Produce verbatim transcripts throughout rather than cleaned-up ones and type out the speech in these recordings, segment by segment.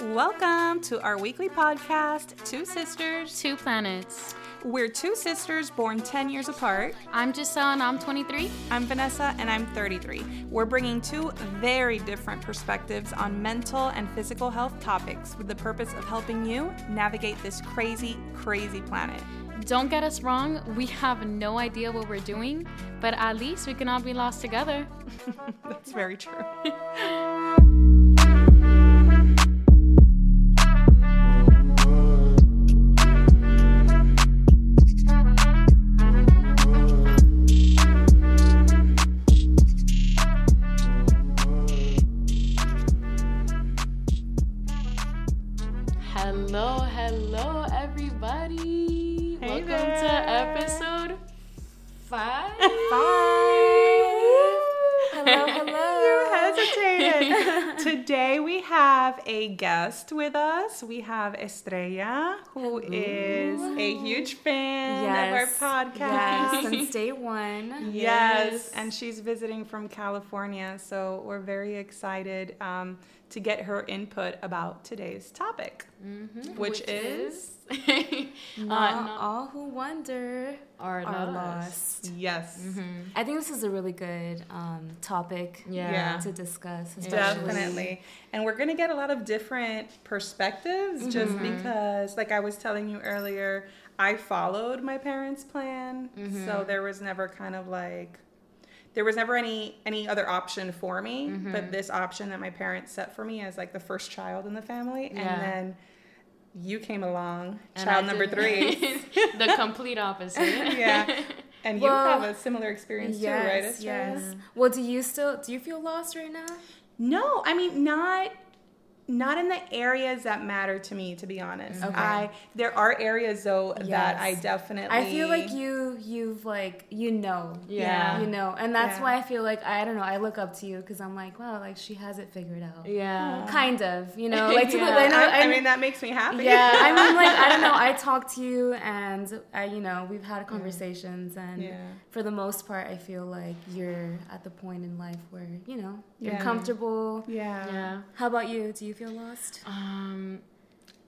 Welcome to our weekly podcast, Two Sisters, Two Planets. We're two sisters born ten years apart. I'm Giselle and I'm twenty-three. I'm Vanessa and I'm thirty-three. We're bringing two very different perspectives on mental and physical health topics with the purpose of helping you navigate this crazy, crazy planet. Don't get us wrong, we have no idea what we're doing, but at least we can all be lost together. That's very true. Five. Five. Hello, hello. You hesitated. Today we have a guest with us. We have Estrella, who hello. Is a huge fan yes. of our podcast. Yes, since day one. Yes. yes, and she's visiting from California, so we're very excited um, to get her input about today's topic, mm-hmm. which, which is... Not uh, no. all who wonder are, are lost. lost. Yes. Mm-hmm. I think this is a really good um, topic yeah. Yeah. to discuss. Especially. Definitely. And we're going to get a lot of different perspectives mm-hmm. just because, like I was telling you earlier, I followed my parents' plan. Mm-hmm. So there was never kind of like, there was never any any other option for me. Mm-hmm. But this option that my parents set for me as like the first child in the family. Yeah. And then... you came along, and child I number three. The complete opposite. Yeah. And well, you have a similar experience yes, too, right, Estrella? Yes. Well, do you still, do you feel lost right now? No, I mean, not... Not in the areas that matter to me, to be honest. Okay. I there are areas though yes. that I definitely. I feel like you you've like you know yeah you know and that's yeah. why I feel like I don't know I look up to you because I'm like wow like she has it figured out yeah oh, kind of you know like to yeah. like, no, I, I mean that makes me happy yeah I mean like I don't know I talk to you and I you know we've had conversations yeah. and yeah. for the most part I feel like you're at the point in life where you know yeah. you're comfortable yeah yeah how about you do you feel lost? Um,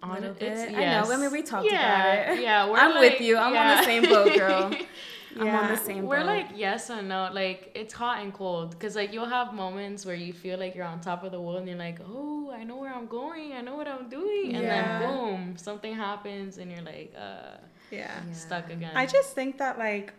on a little bit. It's, yes. I know. I mean, we talked yeah, about it. Yeah, we're I'm like, with you. I'm yeah. on the same boat, girl. yeah. I'm on the same we're boat. We're like yes and no. Like it's hot and cold because like you'll have moments where you feel like you're on top of the world and you're like, oh, I know where I'm going. I know what I'm doing. And yeah. then boom, something happens and you're like, uh, yeah, stuck again. I just think that like.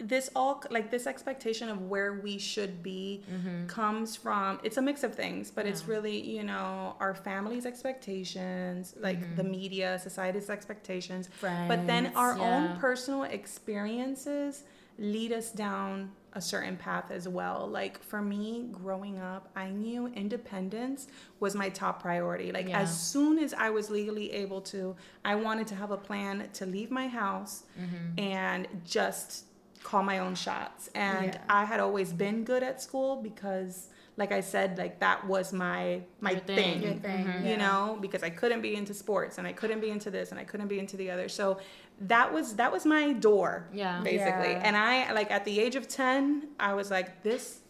This all like this expectation of where we should be mm-hmm. comes from it's a mix of things but yeah. it's really you know our family's expectations like mm-hmm. the media society's expectations friends, but then our yeah. own personal experiences lead us down a certain path as well. Like for me growing up, I knew independence was my top priority. Like yeah. as soon as I was legally able to, I wanted to have a plan to leave my house mm-hmm. and just call my own shots. And yeah. I had always been good at school because like I said, like that was my my Your thing, thing. thing. Mm-hmm. you yeah. know, because I couldn't be into sports and I couldn't be into this and I couldn't be into the other. So that was that was my door yeah. basically. Yeah. And I like at the age of ten, I was like this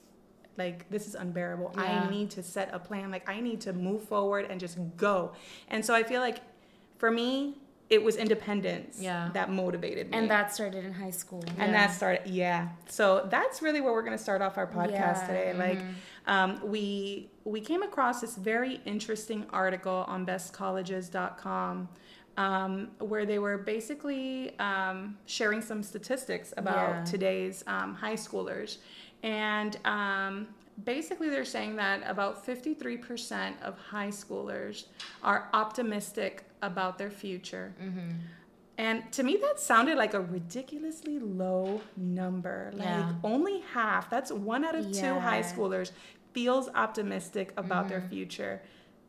Like, this is unbearable. Yeah. I need to set a plan. Like I need to move forward and just go. And so I feel like for me, it was independence yeah. that motivated me. And that started in high school. Yeah. And that started, yeah. So that's really where we're going to start off our podcast yeah. today. Like, mm-hmm. um, we we came across this very interesting article on best colleges dot com um, where they were basically um, sharing some statistics about yeah. today's um, high schoolers. And um, basically they're saying that about fifty-three percent of high schoolers are optimistic about their future. Mm-hmm. And to me, that sounded like a ridiculously low number. Like yeah. only half, that's one out of yeah. two high schoolers feels optimistic about mm-hmm. their future.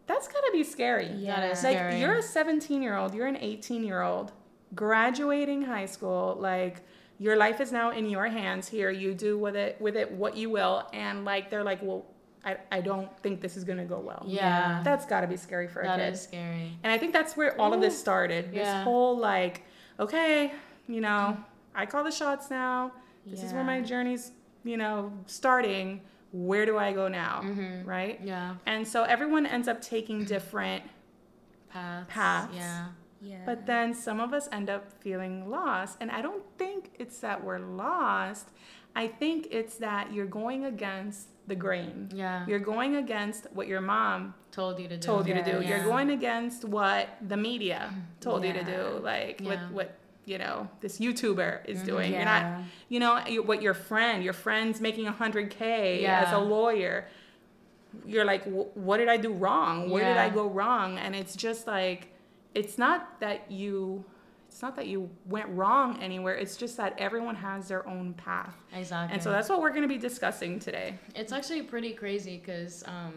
That's gotta be scary. Yeah, that is like scary. You're a seventeen year old, you're an eighteen year old graduating high school. Like your life is now in your hands here. You do with it, with it what you will. And like, they're like, well, I, I don't think this is going to go well. Yeah. That's got to be scary for a that kid. That is scary. And I think that's where all of this started. This yeah. whole like, okay, you know, I call the shots now. This yeah. is where my journey's, you know, starting. Where do I go now? Mm-hmm. Right? Yeah. And so everyone ends up taking different paths. paths. Yeah. Yeah. But then some of us end up feeling lost. And I don't think it's that we're lost. I think it's that you're going against the grain. Yeah. You're going against what your mom told you to do. Told you yeah, to do. Yeah. You're going against what the media told yeah. you to do. Like yeah. what, what, you know, this YouTuber is doing. Yeah. You're not, you know, what your friend, your friend's making one hundred K yeah. as a lawyer. You're like, what did I do wrong? Where yeah. did I go wrong? And it's just like, It's not that you, it's not that you went wrong anywhere. It's just that everyone has their own path. Exactly. And so that's what we're going to be discussing today. It's actually pretty crazy because um,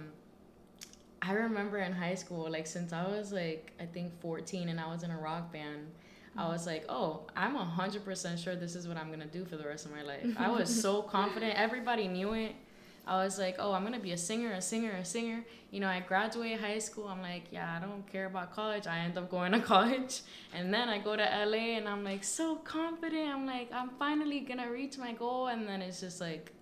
I remember in high school, like since I was like, I think fourteen and I was in a rock band, I was like, oh, I'm one hundred percent sure this is what I'm going to do for the rest of my life. I was so confident. Everybody knew it. I was like, oh, I'm going to be a singer, a singer, a singer. You know, I graduate high school. I'm like, yeah, I don't care about college. I end up going to college. And then I go to L A and I'm like so confident. I'm like, I'm finally going to reach my goal. And then it's just like,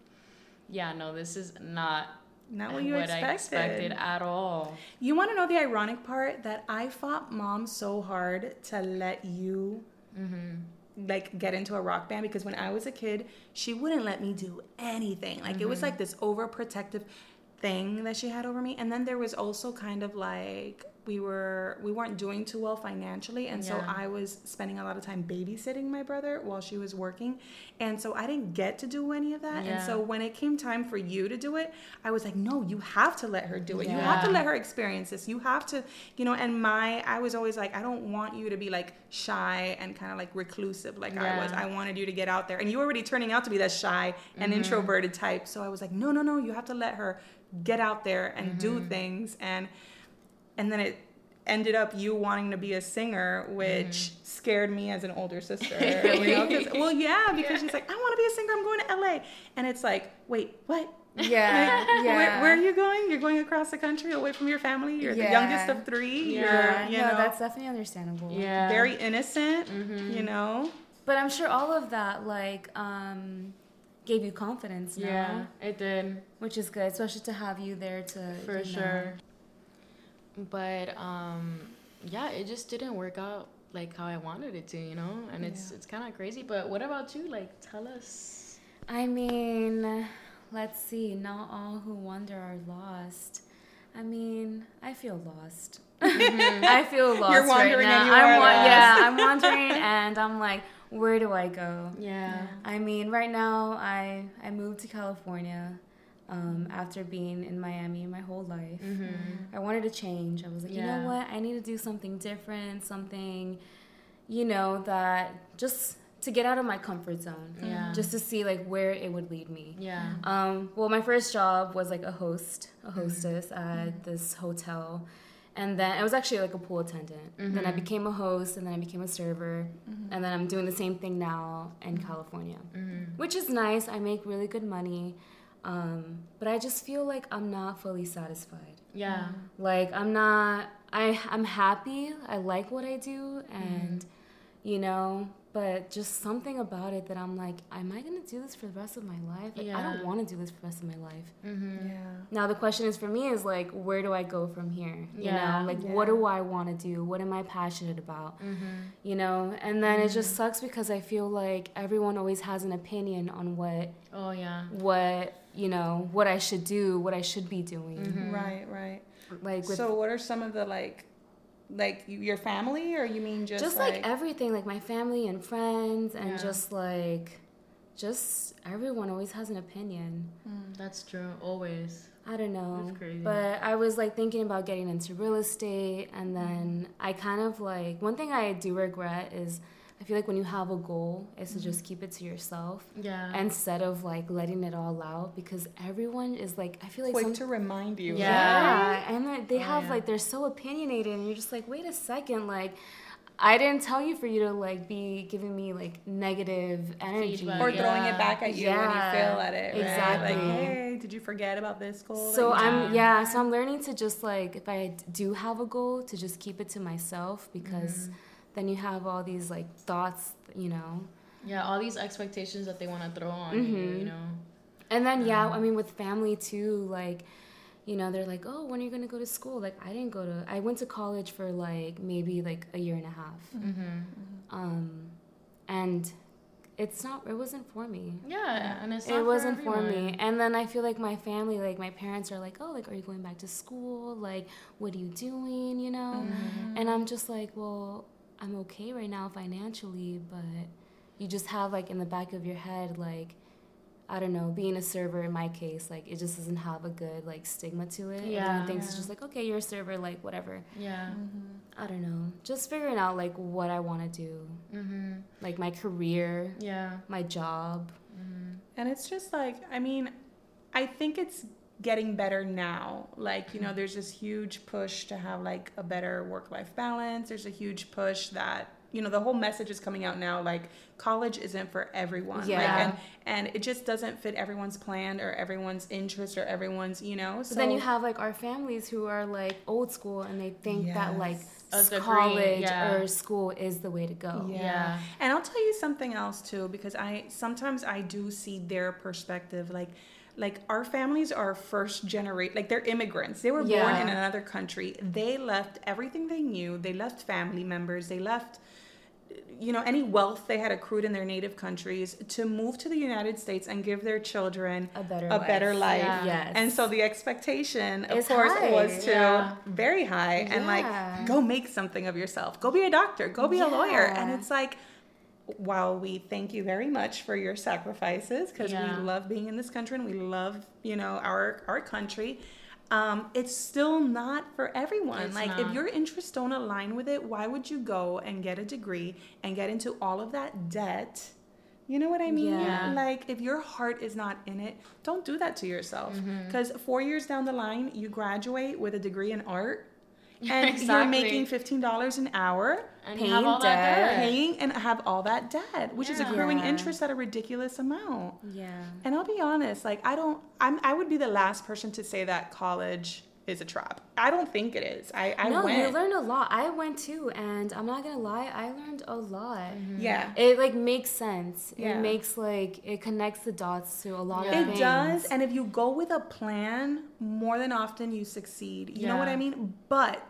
yeah, no, this is not, not what, you what expected. I expected at all. You want to know the ironic part? That I fought mom so hard to let you... Mm-hmm. like get into a rock band, because when I was a kid she wouldn't let me do anything. Like mm-hmm. it was like this overprotective thing that she had over me. And then there was also kind of like we were we weren't doing too well financially, and yeah. so I was spending a lot of time babysitting my brother while she was working, and so I didn't get to do any of that. Yeah. And so when it came time for you to do it, I was like, no, you have to let her do it. Yeah. You have to let her experience this. You have to, you know. And my I was always like, I don't want you to be like shy and kind of like reclusive like yeah. I was. I wanted you to get out there, and you were already turning out to be that shy and mm-hmm. introverted type. So I was like, no, no, no, you have to let her get out there and mm-hmm. do things. And And then it ended up you wanting to be a singer, which mm. scared me as an older sister. You know? Well, yeah, because yeah. she's like, I want to be a singer. I'm going to L A. And it's like, wait, what? Yeah. Like, yeah. Where, where are you going? You're going across the country away from your family. You're yeah. the youngest of three. Yeah. You're, you no, know, that's definitely understandable. Yeah. Very innocent, mm-hmm. you know. But I'm sure all of that, like... um gave you confidence now. Yeah, it did. Which is good, especially to have you there to... For you sure. Know. But, um, yeah, it just didn't work out like how I wanted it to, you know? And yeah. it's it's kind of crazy. But what about you? Like, tell us. I mean, let's see. Not all who wander are lost. I mean, I feel lost. Mm-hmm. I feel lost. You're wandering right now. And you I'm are wa- lost. Yeah, I'm wandering and I'm like... where do I go? Yeah. I mean, right now, I, I moved to California um, after being in Miami my whole life. Mm-hmm. I wanted to change. I was like, yeah. you know what? I need to do something different, something, you know, that just to get out of my comfort zone. Yeah. Just to see, like, where it would lead me. Yeah. Um. Well, my first job was, like, a host, a hostess mm-hmm. at mm-hmm. this hotel. And then I was actually like a pool attendant. Mm-hmm. Then I became a host, and then I became a server. Mm-hmm. And then I'm doing the same thing now in California, mm-hmm. which is nice. I make really good money. Um, but I just feel like I'm not fully satisfied. Yeah. Like I'm not, I, I'm happy. I like what I do. And, mm-hmm. you know, but just something about it that I'm like, am I going to do this for the rest of my life? Like, yeah. I don't want to do this for the rest of my life. Mm-hmm. Yeah. Now, the question is for me is, like, where do I go from here? You yeah. know, like, yeah. what do I want to do? What am I passionate about? Mm-hmm. You know? And then mm-hmm. it just sucks because I feel like everyone always has an opinion on what, oh, yeah. what, you know, what I should do, what I should be doing. Mm-hmm. Right, right. Like, with, so what are some of the, like... like your family, or you mean just just like, like everything, like my family and friends, and yeah. just like just everyone always has an opinion. Mm. That's true, always. I don't know. That's crazy. But I was like thinking about getting into real estate, and then mm. I kind of like one thing I do regret is I feel like when you have a goal, it's mm. to just keep it to yourself, yeah. instead of like letting it all out, because everyone is like, I feel like quick some... to remind you, yeah, yeah. and they have oh, yeah. like they're so opinionated, and you're just like, wait a second, like I didn't tell you for you to like be giving me like negative energy feedback. Or yeah. throwing it back at you yeah. when you fail at it, right? Exactly. Like, hey, did you forget about this goal? So like, I'm yeah, so I'm learning to just like if I do have a goal, to just keep it to myself because. Mm-hmm. then you have all these like thoughts, you know. Yeah, all these expectations that they want to throw on mm-hmm. you, you know. And then, yeah, um, I mean, with family, too, like, you know, they're like, oh, when are you going to go to school? Like, I didn't go to, I went to college for, like, maybe, like, a year and a half. Mm-hmm. Mm-hmm. Um, and it's not, it wasn't for me. Yeah, and it's not It wasn't for, for me. And then I feel like my family, like, my parents are like, oh, like, are you going back to school? Like, what are you doing, you know? Mm-hmm. And I'm just like, well, I'm okay right now financially, but you just have, like, in the back of your head, like, I don't know, being a server in my case, like, it just doesn't have a good, like, stigma to it. Yeah. Everyone thinks yeah. it's just like, okay, you're a server, like, whatever. Yeah. Mm-hmm. I don't know. Just figuring out, like, what I want to do. Mm-hmm. Like, my career. Yeah. My job. Mm-hmm. And it's just, like, I mean, I think it's getting better now. Like, you know, there's this huge push to have, like, a better work-life balance. There's a huge push that, you know, the whole message is coming out now, like, college isn't for everyone. Yeah. Like, and, and it just doesn't fit everyone's plan or everyone's interest or everyone's, you know. So but then you have, like, our families who are, like, old school and they think yes. that, like, college yeah. or school is the way to go. Yeah. yeah. And I'll tell you something else, too, because I sometimes I do see their perspective, like, Like, our families are first generation, like, they're immigrants. They were yeah. born in another country. They left everything they knew. They left family members. They left, you know, any wealth they had accrued in their native countries to move to the United States and give their children a better a life. Better life. Yeah. Yes. And so the expectation, of it's course, high. was to yeah. very high. Yeah. And, like, go make something of yourself. Go be a doctor. Go be yeah. a lawyer. And it's like, while we thank you very much for your sacrifices, because yeah. we love being in this country and we love, you know, our our country, um, it's still not for everyone. It's like, not. If your interests don't align with it, why would you go and get a degree and get into all of that debt? You know what I mean? Yeah. Like, if your heart is not in it, don't do that to yourself. Because mm-hmm. four years down the line, you graduate with a degree in art. And exactly. you're making fifteen dollars an hour, and paying, have all debt. That debt. paying and have all that debt, which yeah. is accruing yeah. interest at a ridiculous amount. Yeah. And I'll be honest, like, I don't, I'm, I would be the last person to say that college is a trap. I don't think it is. I, I no, went. No, you learn a lot. I went too, and I'm not gonna lie, I learned a lot. Mm-hmm. Yeah. It, like, makes sense. Yeah. It makes, like, it connects the dots to a lot yeah. of it things. It does, and if you go with a plan, more than often you succeed. You yeah. know what I mean? But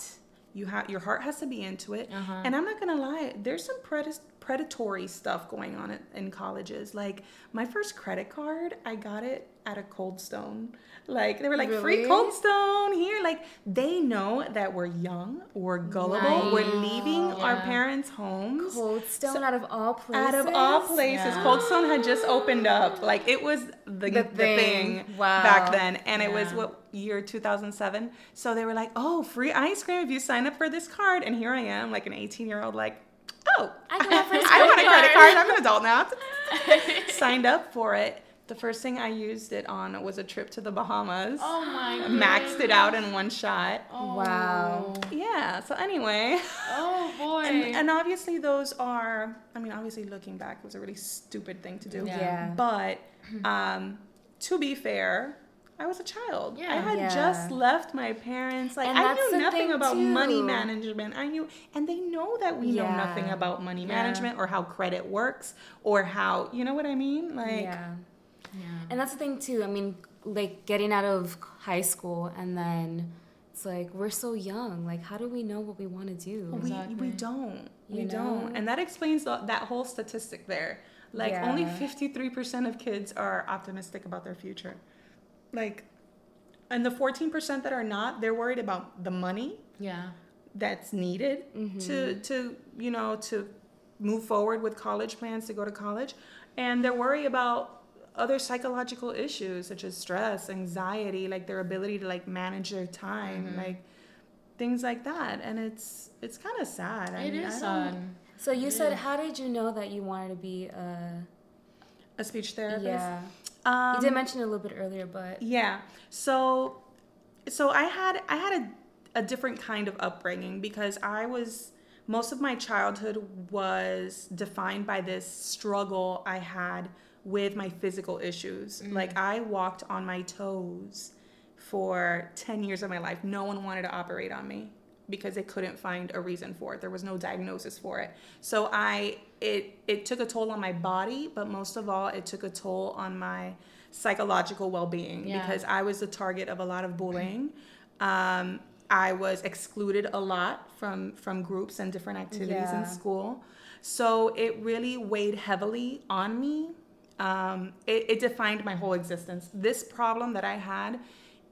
you have, your heart has to be into it, uh-huh. and I'm not gonna lie, there's some predis- predatory stuff going on in, in colleges. Like, my first credit card, I got it at a Cold Stone. Like, they were like, really? Free Cold Stone here. Like, they know that we're young, we're gullible, nice. We're leaving yeah. our parents' homes. Cold Stone, so, out of all places. Out of all places. Yeah. Cold Stone had just opened up. Like, it was the, the, the thing, thing wow. back then. And yeah. it was, what, year two thousand seven? So they were like, oh, free ice cream if you sign up for this card. And here I am, like an eighteen-year-old, like, oh, I, I want a credit card. I'm an adult now. Signed up for it. The first thing I used it on was a trip to the Bahamas. Oh my god. Maxed it out in one shot. Oh. Wow. Yeah. So anyway. Oh boy. And, and obviously those are, I mean, obviously looking back, it was a really stupid thing to do. Yeah. yeah. But um, to be fair, I was a child. Yeah. I had yeah. just left my parents. Like, and I knew nothing about too. money management. I knew, and they know that we yeah. know nothing about money yeah. management or how credit works or how, you know what I mean? Like, yeah. Yeah. And that's the thing, too. I mean, like, getting out of high school and then it's like, we're so young. Like, how do we know what we want to do? Exactly. We, we don't. You we know? don't. And that explains the, that whole statistic there. Like, yeah. only fifty-three percent of kids are optimistic about their future. Like, and the fourteen percent that are not, they're worried about the money yeah. that's needed mm-hmm. to, to, you know, to move forward with college plans, to go to college. And they're worried about other psychological issues such as stress, anxiety, like their ability to, like, manage their time, mm-hmm. like things like that. And it's it's kind of sad. It I mean, is I sad. So you it said, is. How did you know that you wanted to be a a speech therapist? Yeah, um, you did mention it a little bit earlier, but yeah. So so I had I had a a different kind of upbringing because I was. Most of my childhood was defined by this struggle I had with my physical issues. Mm. Like, I walked on my toes for ten years of my life. No one wanted to operate on me. because they couldn't find a reason for it. There was no diagnosis for it. So I it it took a toll on my body, but most of all, it took a toll on my psychological well-being, yeah. because I was the target of a lot of bullying. Um, I was excluded a lot from, from groups and different activities yeah. in school. So it really weighed heavily on me. Um, it, it defined my whole existence. This problem that I had,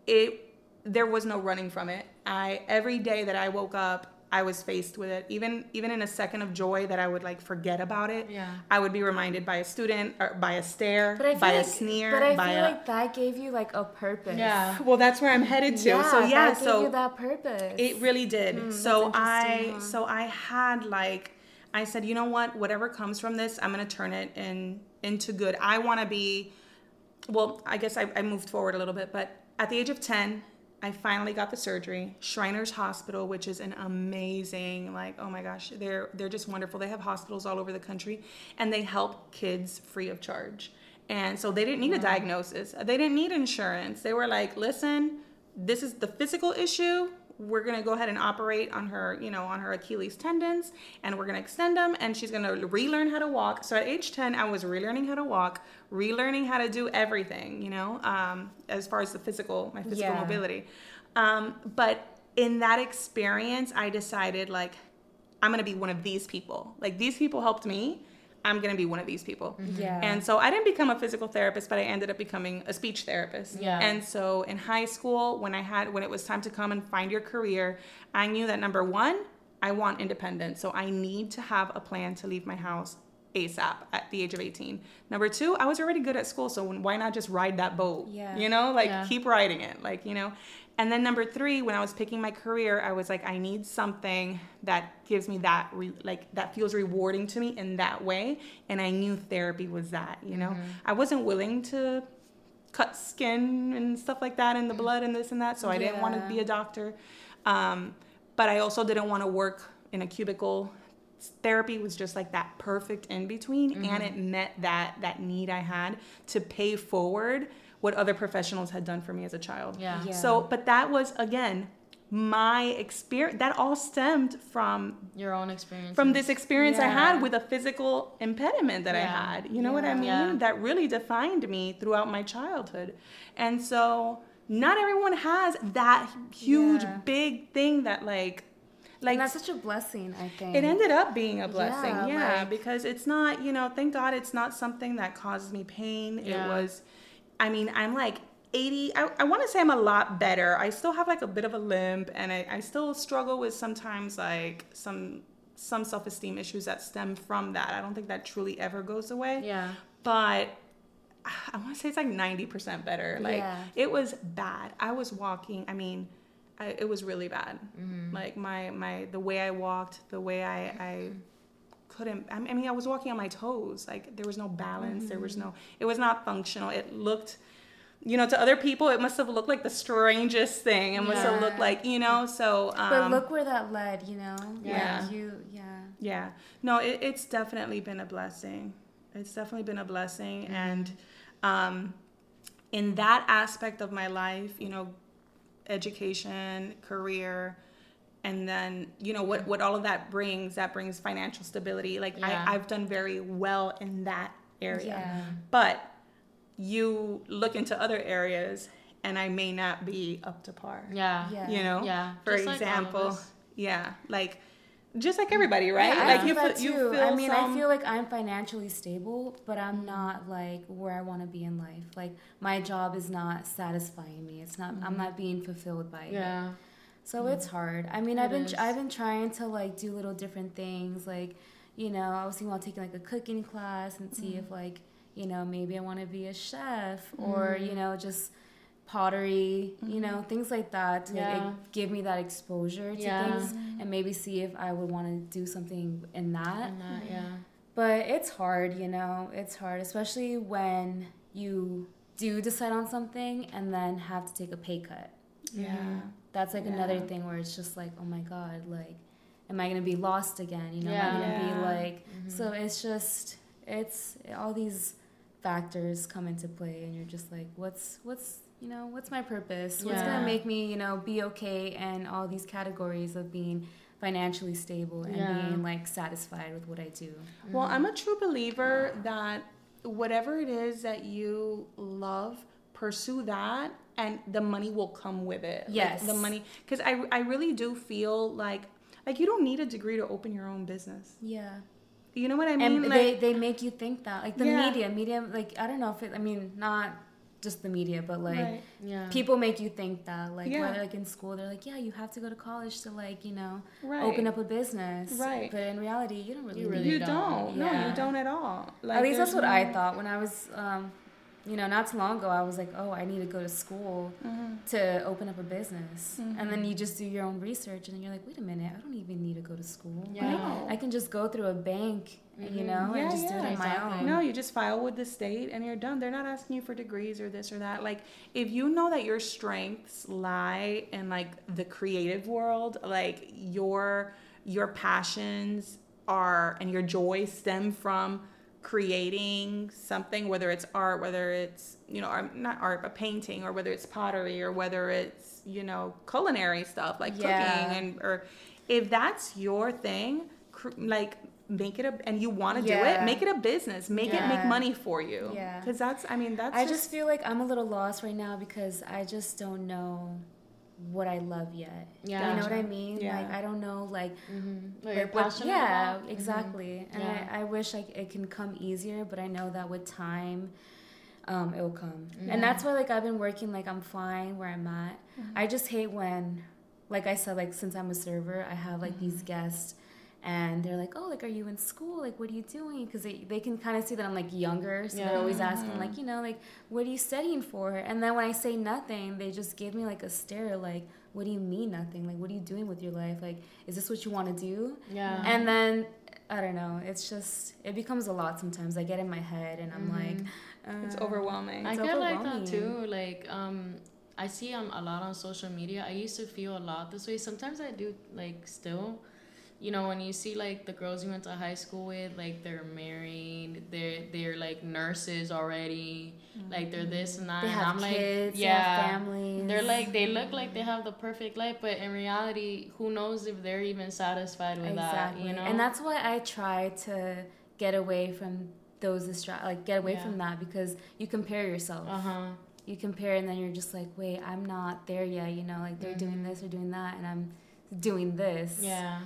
it there was no running from it. I every day that I woke up, I was faced with it. Even even in a second of joy that I would like forget about it, yeah. I would be reminded by a student, or by a stare, by like, a sneer. But I by feel a, like that gave you like a purpose. Yeah. Well, that's where I'm headed to. Yeah, so yeah, that gave so you that purpose. It really did. Mm, so I huh? so I had like I said, you know what? Whatever comes from this, I'm gonna turn it in into good. I want to be. Well, I guess I, I moved forward a little bit, but at the age of ten. I finally got the surgery, Shriners Hospital, which is an amazing, like, oh my gosh, they're they're just wonderful. They have hospitals all over the country, and they help kids free of charge. And so they didn't need yeah. a diagnosis. They didn't need insurance. They were like, listen, this is the physical issue. We're going to go ahead and operate on her, you know, on her Achilles tendons, and we're going to extend them, and she's going to relearn how to walk. So at age ten, I was relearning how to walk, relearning how to do everything, you know, um, as far as the physical, my physical yeah. mobility. Um, but in that experience, I decided, like, I'm going to be one of these people. Like, these people helped me. I'm going to be one of these people. Yeah. And so I didn't become a physical therapist, but I ended up becoming a speech therapist. Yeah. And so in high school, when I had, when it was time to come and find your career, I knew that number one, I want independence. So I need to have a plan to leave my house ASAP at the age of eighteen. Number two, I was already good at school. So why not just ride that boat? Yeah. You know, like yeah. keep riding it, like, you know. And then number three, when I was picking my career, I was like, I need something that gives me that, re- like, that feels rewarding to me in that way. And I knew therapy was that, you know. Mm-hmm. I wasn't willing to cut skin and stuff like that and the blood and this and that. So I yeah. didn't want to be a doctor. Um, but I also didn't want to work in a cubicle. Therapy was just like that perfect in between. Mm-hmm. And it met that that need I had to pay forward what other professionals had done for me as a child. Yeah. yeah. So, but that was, again, my experience. That all stemmed from... Your own experience. From this experience yeah. I had with a physical impediment that yeah. I had. You know yeah. what I mean? Yeah. That really defined me throughout my childhood. And so, not everyone has that huge, yeah. big thing that, like... Like, and that's such a blessing, I think. It ended up being a blessing, yeah. yeah like, because it's not, you know, thank God it's not something that caused me pain. Yeah. It was... I mean, I'm like eighty, I, I want to say I'm a lot better. I still have like a bit of a limp, and I, I still struggle with sometimes like some some self-esteem issues that stem from that. I don't think that truly ever goes away. Yeah. But I want to say it's like ninety percent better. Like yeah. it was bad. I was walking, I mean, I, it was really bad. Mm-hmm. Like my, my, the way I walked, the way I, I couldn't, I mean, I was walking on my toes. Like there was no balance. Mm-hmm. There was no, it was not functional. It looked, you know, to other people, it must have looked like the strangest thing. It yeah. must have looked like, you know, so. Um, but look where that led, you know? Yeah. Like you, yeah. Yeah. No, it, it's definitely been a blessing. It's definitely been a blessing. Mm-hmm. And um, in that aspect of my life, you know, education, career, and then, you know, what, what all of that brings, that brings financial stability. Like yeah. I, I've done very well in that area. Yeah. But you look into other areas and I may not be up to par. Yeah. yeah. You know, yeah. for just example. Like yeah. Like, just like everybody, right? Yeah, like I you, that feel, too. you feel I mean, some... I feel like I'm financially stable, but I'm not like where I want to be in life. Like my job is not satisfying me. It's not, mm-hmm. I'm not being fulfilled by it. Yeah. So it's hard. I mean, it I've been is. I've been trying to like do little different things. Like, you know, I was thinking about taking like a cooking class and see mm. if like, you know, maybe I want to be a chef or, mm. you know, just pottery, mm-hmm. you know, things like that to yeah. like, give me that exposure to yeah. things and maybe see if I would want to do something in that. In that mm-hmm. yeah. But it's hard, you know, it's hard, especially when you do decide on something and then have to take a pay cut. Yeah. Mm-hmm. That's like yeah. another thing where it's just like, oh my God, like, am I gonna be lost again? You know, yeah. am I gonna be like? Mm-hmm. So it's just, it's all these factors come into play, and you're just like, what's what's you know, what's my purpose? Yeah. What's going to make me, you know, be okay and all these categories of being financially stable and yeah. being, like, satisfied with what I do. Well, I'm a true believer yeah. that whatever it is that you love, pursue that, and the money will come with it. Yes. Like, the money, because I, I really do feel like, like, you don't need a degree to open your own business. Yeah. You know what I mean? And like, they, they make you think that. Like, the yeah. media, media, like, I don't know if it, I mean, not... just the media, but like right. yeah. people make you think that, like yeah. whether like in school they're like, yeah, you have to go to college to, like, you know, right. open up a business, right? But in reality, you don't really, you really you don't, don't. Yeah. no, you don't at all. Like, at least that's what no... I thought when I was, um, you know, not too long ago. I was like, oh, I need to go to school mm-hmm. to open up a business, mm-hmm. and then you just do your own research, and then you're like, wait a minute, I don't even need to go to school. Yeah, no. I can just go through a bank. You know, yeah, and just yeah, do it on exactly. my own. No, you just file with the state and you're done. They're not asking you for degrees or this or that. Like, if you know that your strengths lie in, like, the creative world, like, your your passions are and your joy stem from creating something, whether it's art, whether it's, you know, art, not art, but painting, or whether it's pottery, or whether it's, you know, culinary stuff like yeah. cooking, and or if that's your thing, cr- like. Make it a, and you want to yeah. do it, make it a business, make yeah. it make money for you. Yeah. Because that's, I mean, that's I just, just feel like I'm a little lost right now because I just don't know what I love yet. Yeah. You know what I mean? Yeah. Like, I don't know, like, mm-hmm. what you're passionate yeah, about. Exactly. Mm-hmm. Yeah. And I, I wish like it can come easier, but I know that with time, um, it will come. Mm-hmm. And that's why, like, I've been working, like, I'm fine where I'm at. Mm-hmm. I just hate when, like I said, like, since I'm a server, I have, like, mm-hmm. these guests. And they're like, oh, like, are you in school? Like, what are you doing? Because they, they can kind of see that I'm, like, younger. So yeah. they're always asking, like, you know, like, what are you studying for? And then when I say nothing, they just give me, like, a stare, like, what do you mean nothing? Like, what are you doing with your life? Like, is this what you want to do? Yeah. And then, I don't know. It's just, it becomes a lot sometimes. I get in my head and I'm mm-hmm. like. Uh, it's overwhelming. It's I get like that, too. Like, um, I see um, a lot on social media. I used to feel a lot this way. Sometimes I do, like, still. You know, when you see, like, the girls you went to high school with, like, they're married, they're, they're like, nurses already, mm-hmm. like, they're this and that. They have and I'm kids, like, yeah, they have families. They're, like, they look like they have the perfect life, but in reality, who knows if they're even satisfied with exactly. that, you know? And that's why I try to get away from those, distra- like, get away yeah. from that, because you compare yourself. Uh-huh. You compare, and then you're just like, wait, I'm not there yet, you know? Like, they're mm-hmm. doing this or doing that, and I'm doing this. Yeah.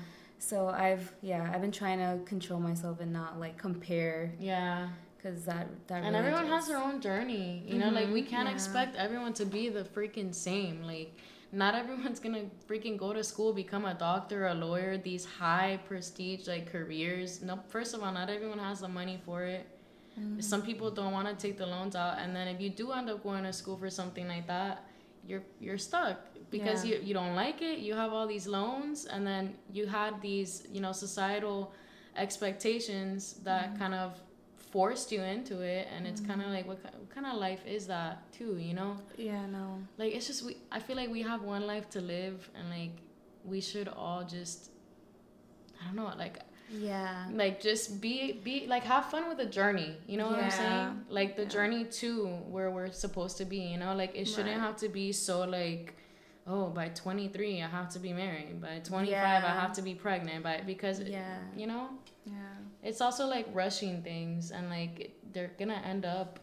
So I've, yeah, I've been trying to control myself and not, like, compare. Yeah. Because that, that really And everyone just... has their own journey, you mm-hmm. know? Like, we can't yeah. expect everyone to be the freaking same. Like, not everyone's going to freaking go to school, become a doctor, a lawyer, these high prestige, like, careers. No, first of all, not everyone has the money for it. Mm-hmm. Some people don't want to take the loans out. And then if you do end up going to school for something like that, you're you're stuck. Because yeah. you, you don't like it, you have all these loans, and then you had these, you know, societal expectations that mm-hmm. kind of forced you into it, and mm-hmm. it's kind of like, what, what kind of life is that, too, you know? Yeah, no. Like, it's just, we. I feel like we have one life to live, and, like, we should all just, I don't know, like... Yeah. Like, just be, be like, have fun with the journey. You know yeah. what I'm saying? Like, the yeah. journey to where we're supposed to be, you know? Like, it shouldn't right. have to be so, like... oh, by twenty-three, I have to be married. By twenty-five, yeah. I have to be pregnant. By Because, yeah. it, you know? Yeah. It's also, like, rushing things. And, like, they're going to end up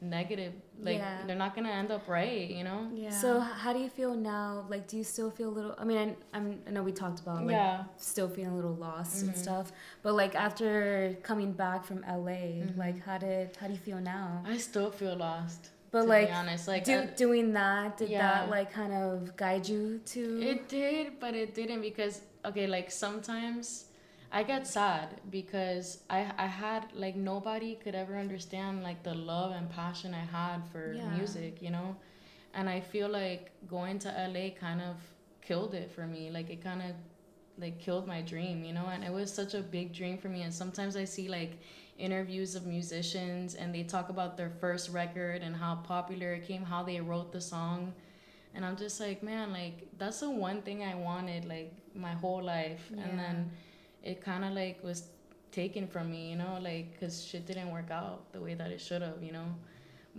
negative. Like, yeah. they're not going to end up right, you know? Yeah. So, how do you feel now? Like, do you still feel a little... I mean, I, I'm, I know we talked about, like, yeah. still feeling a little lost mm-hmm. and stuff. But, like, after coming back from L A, mm-hmm. like, how did how do you feel now? I still feel lost. But, to like, be honest, like do, I, doing that, did yeah. that, like, kind of guide you to... It did, but it didn't because, okay, like, sometimes I get sad because I, I had, like, nobody could ever understand, like, the love and passion I had for yeah. music, you know? And I feel like going to L A kind of killed it for me. Like, it kind of, like, killed my dream, you know? And it was such a big dream for me. And sometimes I see, like... interviews of musicians and they talk about their first record and how popular it came, how they wrote the song, and I'm just like, man, like, that's the one thing I wanted, like, my whole life. Yeah. And then it kind of, like, was taken from me, you know, like, because shit didn't work out the way that it should have, you know.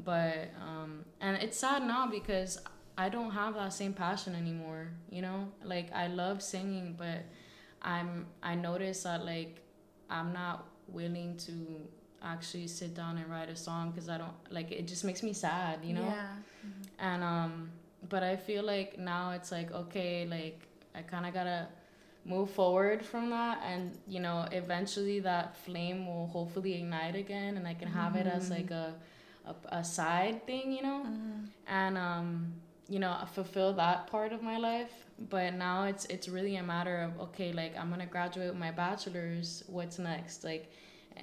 But um, and it's sad now because I don't have that same passion anymore, you know? Like, I love singing, but I'm I notice that, like, I'm not willing to actually sit down and write a song because I don't, like, it just makes me sad, you know? Yeah. Mm-hmm. And um, but I feel like now it's like, okay, like, I kind of gotta move forward from that, and, you know, eventually that flame will hopefully ignite again, and I can have mm-hmm. it as like a A, a side thing, you know, mm-hmm. and um you know, fulfill that part of my life. But now it's it's really a matter of, okay, like, I'm gonna graduate with my bachelor's, what's next? Like,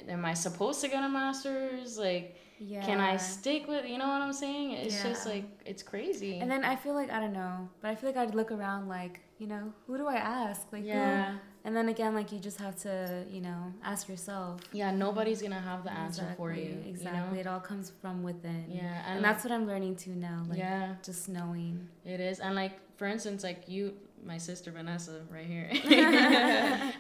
am I supposed to get a master's? Like, yeah. Can I stick with, you know what I'm saying? It's yeah. just like, it's crazy. And then I feel like, I don't know, but I feel like I'd look around like, you know, who do I ask? Like, yeah. Who? And then again, like, you just have to, you know, ask yourself. Yeah, nobody's going to have the answer exactly, for you. Exactly. You know? It all comes from within. Yeah. And, and like, that's what I'm learning too now. Like, yeah. Just knowing. It is. And, like, for instance, like, you, my sister Vanessa right here,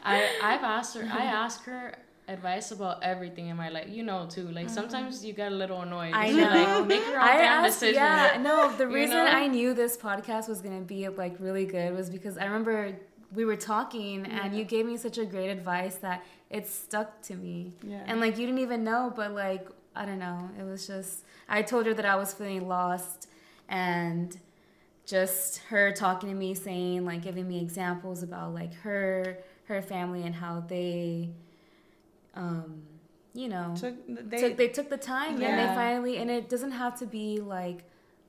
I, I've asked her, I asked her advice about everything in my life, you know, too. Like, mm-hmm. sometimes you get a little annoyed. I know. Like, make your own I damn asked, decision. Yeah, no, the reason you know? I knew this podcast was going to be, like, really good was because I remember we were talking yeah. and you gave me such a great advice that it stuck to me. Yeah. And, like, you didn't even know, but, like, I don't know. It was just, I told her that I was feeling lost, and just her talking to me, saying, like, giving me examples about, like, her, her family and how they... Um, you know, took, they took, they took the time yeah. and they finally, and it doesn't have to be like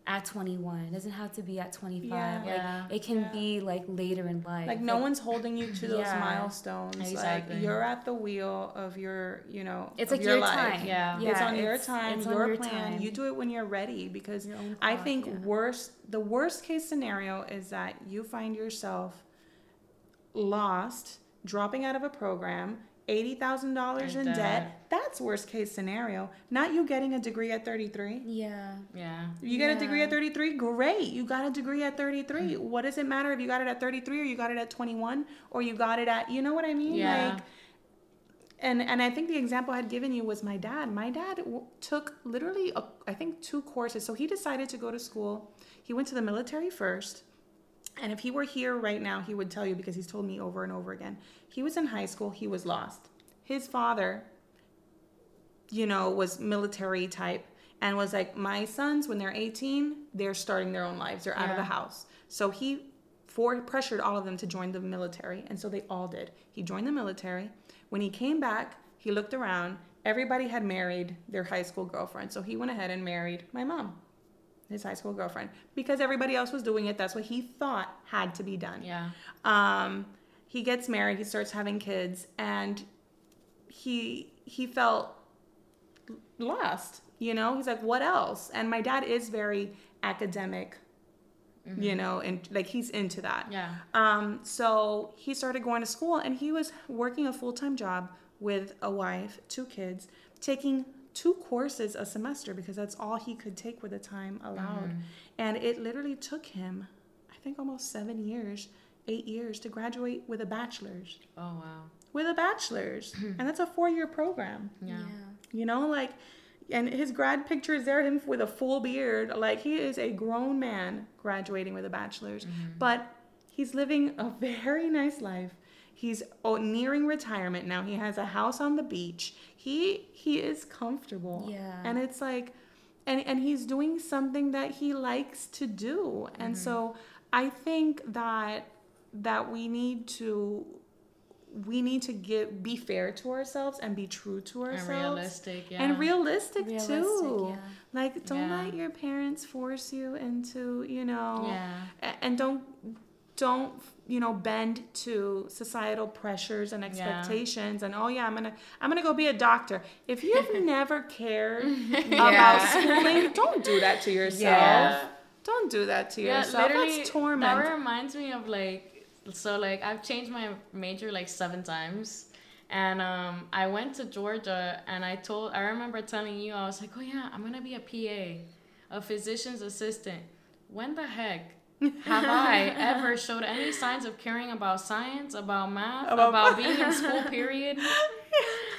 at twenty-one. It doesn't have to be at twenty-five. Yeah. Like yeah. it can yeah. be like later in life. Like, no like, one's holding you to those yeah. milestones. Exactly. Like, you're at the wheel of your, you know, it's like your, your life. Time. Yeah. yeah. It's on it's, your time, your, your plan. Time. You do it when you're ready, because your own I clock, think yeah. worst, the worst case scenario is that you find yourself lost, dropping out of a program, eighty thousand dollars in debt. debt. That's worst case scenario. Not you getting a degree at thirty-three. Yeah. Yeah. You get yeah. a degree at thirty-three? Great. You got a degree at thirty-three. Mm. What does it matter if you got it at thirty-three or you got it at twenty-one or you got it at, you know what I mean? Yeah. Like, and, and I think the example I had given you was my dad. My dad w- took literally, a, I think, two courses. So he decided to go to school. He went to the military first. And if he were here right now, he would tell you, because he's told me over and over again, he was in high school, he was lost. His father, you know, was military type and was like, my sons, when they're eighteen, they're starting their own lives. They're yeah. out of the house. So he for pressured all of them to join the military. And so they all did. He joined the military. When he came back, he looked around. Everybody had married their high school girlfriend. So he went ahead and married my mom. His high school girlfriend, because everybody else was doing it. That's what he thought had to be done. Yeah. Um, he gets married. He starts having kids, and he he felt lost. You know, he's like, what else? And my dad is very academic. Mm-hmm. You know, and like he's into that. Yeah. Um. So he started going to school, and he was working a full-time job with a wife, two kids, taking two courses a semester, because that's all he could take with the time allowed. Mm. And it literally took him, I think, almost seven years, eight years to graduate with a bachelor's. Oh, wow. With a bachelor's. And that's a four-year program. Yeah. yeah. You know, like, and his grad picture is there, him with a full beard. Like, he is a grown man graduating with a bachelor's. Mm-hmm. But he's living a very nice life. He's nearing retirement now. He has a house on the beach. He he is comfortable. Yeah. And it's like, and, and he's doing something that he likes to do. And mm-hmm. so I think that that we need to we need to give be fair to ourselves and be true to ourselves. And realistic, yeah. And realistic, realistic too. Yeah. Like, don't yeah. let your parents force you into, you know. Yeah. And don't don't you know, bend to societal pressures and expectations yeah. and, oh yeah, I'm going to, I'm going to go be a doctor. If you've never cared yeah. about schooling, don't do that to yourself. Yeah. Don't do that to yeah, yourself. That's torment. That reminds me of like, so like I've changed my major like seven times. And um, I went to Georgia, and I told, I remember telling you, I was like, oh yeah, I'm going to be a P A, a physician's assistant. When the heck have I ever showed any signs of caring about science, about math, about, about being in school, period?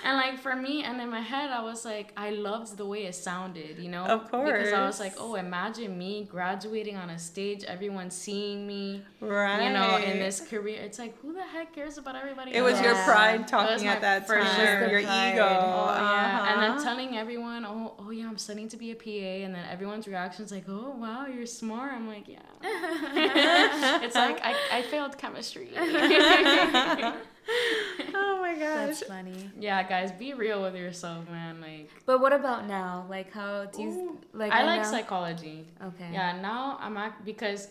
And like for me, and in my head, I was like, I loved the way it sounded, you know? Of course. Because I was like, oh, imagine me graduating on a stage, everyone seeing me, right? You know, in this career. It's like, who the heck cares about everybody else? It was your pride talking at that time. For sure. Your pride. Ego. Oh, yeah. Uh-huh. And then telling everyone, oh, oh yeah, I'm studying to be a P A. And then everyone's reaction is like, oh, wow, you're smart. I'm like, yeah. It's like, I, I failed chemistry. Oh my gosh, that's funny. Yeah, guys, be real with yourself, man. Like, but what about now? Like, how do you ooh, like? I like now? Psychology. Okay. Yeah, now I'm act- because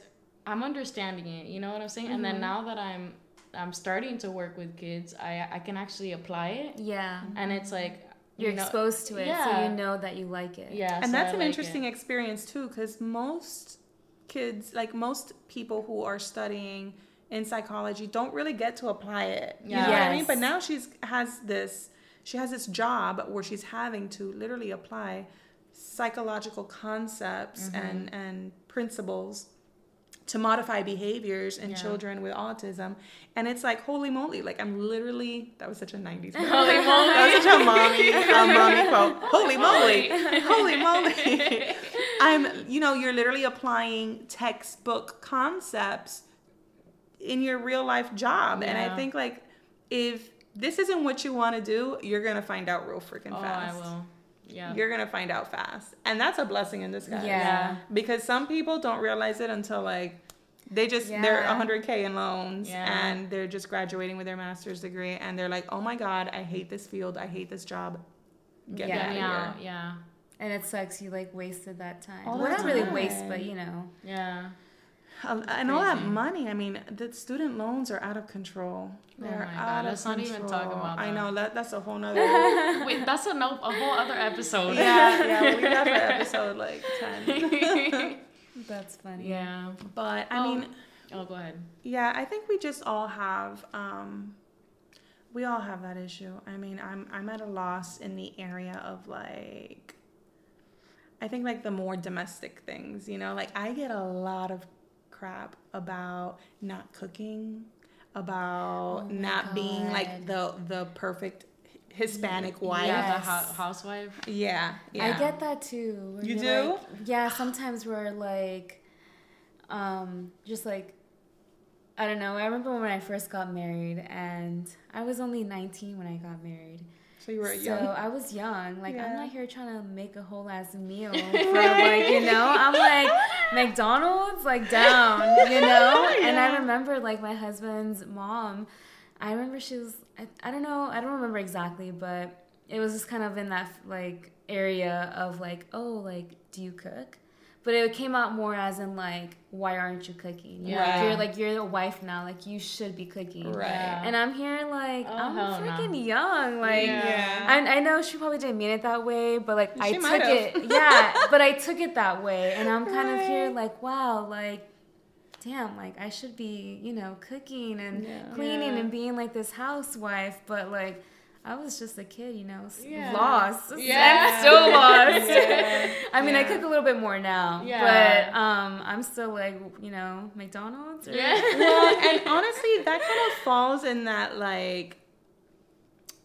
I'm understanding it. You know what I'm saying? Mm-hmm. And then now that I'm I'm starting to work with kids, I I can actually apply it. Yeah. And it's like. You're you know, exposed to it, yeah. So you know that you like it. Yeah, and so that's I an like interesting it. Experience too, because most kids, like most people who are studying in psychology, don't really get to apply it. Yeah. You know yes. what I mean? But now she's has this, she has this job where she's having to literally apply psychological concepts mm-hmm. and and principles to modify behaviors in yeah. children with autism. And it's like, holy moly, like I'm literally, that was such a nineties quote. Holy moly. That was such a mommy, a mommy quote. Holy moly, holy moly. I'm, you know, you're literally applying textbook concepts in your real life job. Yeah. And I think like, if this isn't what you want to do, you're going to find out real freaking oh, fast. Oh, I will. Yeah. You're going to find out fast. And that's a blessing in disguise. Yeah. Because some people don't realize it until like they just, yeah. they're one hundred K in loans yeah. and they're just graduating with their master's degree. And they're like, oh my God, I hate this field. I hate this job. Get yeah. me out of yeah. here. Yeah. And it sucks. You like wasted that time. All well, that not time. Really waste, but you know. Yeah. Uh, and all that money, I mean, the student loans are out of control. They're oh my out God, of let's control. Let's not even talk about that. I know, that, that's a whole nother... Wait, that's a, no, a whole other episode. Yeah, yeah, we got for episode, like, ten. That's funny. Yeah. But, I oh. mean... Oh, go ahead. Yeah, I think we just all have... Um, we all have that issue. I mean, I'm I'm at a loss in the area of, like... I think, like, the more domestic things, you know? Like, I get a lot of... crap about not cooking, about oh not God. Being like the the perfect Hispanic wife, yes. the ho- housewife. Yeah, yeah, I get that too. You do? Like, yeah, sometimes we're like, um, just like, I don't know. I remember when I first got married, and I was only nineteen when I got married. So you were young. So I was young. Like, yeah. I'm not here trying to make a whole ass meal for, like, you know? I'm, like, McDonald's, like, down, you know? Yeah. And I remember, like, my husband's mom, I remember she was, I, I don't know, I don't remember exactly, but it was just kind of in that, like, area of, like, oh, like, do you cook? But it came out more as in, like, why aren't you cooking? You're yeah. Like, you're, like, you're the wife now. Like, you should be cooking. Right. Yeah. And I'm here, like, oh, I'm freaking no. young. Like, yeah. I, I know she probably didn't mean it that way, but, like, she I took have. It. Yeah. But I took it that way. And I'm kind right. of here, like, wow, like, damn, like, I should be, you know, cooking and yeah. cleaning yeah. and being, like, this housewife. But, like... I was just a kid, you know, yeah. lost. Yeah. I'm still lost. Yeah. I mean, yeah. I cook a little bit more now, yeah. but um, I'm still like, you know, McDonald's. Or- yeah. Well, and honestly, that kind of falls in that like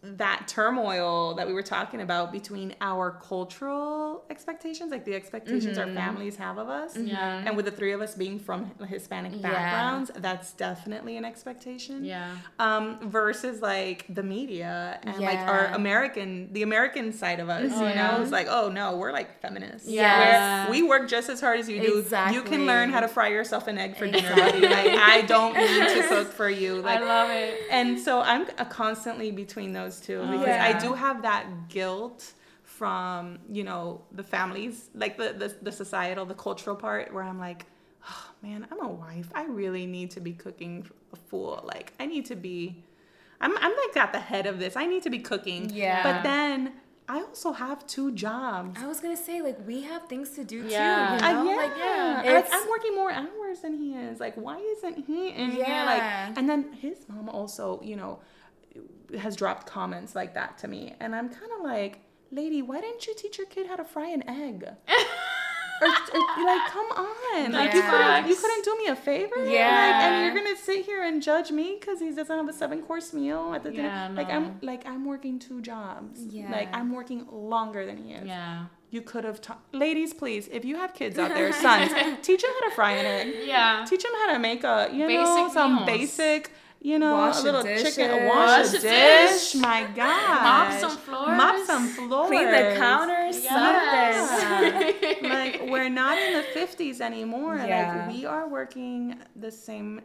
that turmoil that we were talking about between our cultural expectations, like the expectations mm-hmm. our families have of us, yeah. and with the three of us being from Hispanic backgrounds, yeah. that's definitely an expectation. Yeah. Um, versus like the media and yeah. like our American, the American side of us, oh, you yeah. know, it's like, oh no, we're like feminists. Yeah. We work just as hard as you do. Exactly. You can learn how to fry yourself an egg for exactly. dinner. Like, I don't need to cook for you. Like, I love it. And so I'm constantly between those. Too because oh, yeah. I do have that guilt from, you know, the families, like the, the the societal, the cultural part where I'm like, oh man, I'm a wife, I really need to be cooking a fool, like I need to be I'm I'm like at the head of this, I need to be cooking, yeah, but then I also have two jobs. I was gonna say, like, we have things to do yeah. too. You know? uh, yeah, like, yeah. Like, I'm working more hours than he is. Like, why isn't he in yeah. here? Like, and then his mom also, you know, has dropped comments like that to me, and I'm kind of like, lady, why didn't you teach your kid how to fry an egg? or, or like, come on, like, you couldn't, you couldn't do me a favor, yeah. Like, and you're gonna sit here and judge me because he doesn't have a seven course meal at the dinner. Yeah, no. Like I'm, like I'm working two jobs. Yeah. Like I'm working longer than he is. Yeah. You could have taught... Ladies, please, if you have kids out there, sons, teach them how to fry an egg. Yeah. Teach them how to make a, you basic know, some meals. Basic, you know, wash a little dishes. chicken. Wash, wash a dish. dish. My God. Mop some floors. Mop some floors. Clean the counters. Yes. Something. Yeah. Like, we're not in the fifties anymore. Yeah. Like, we are working the same...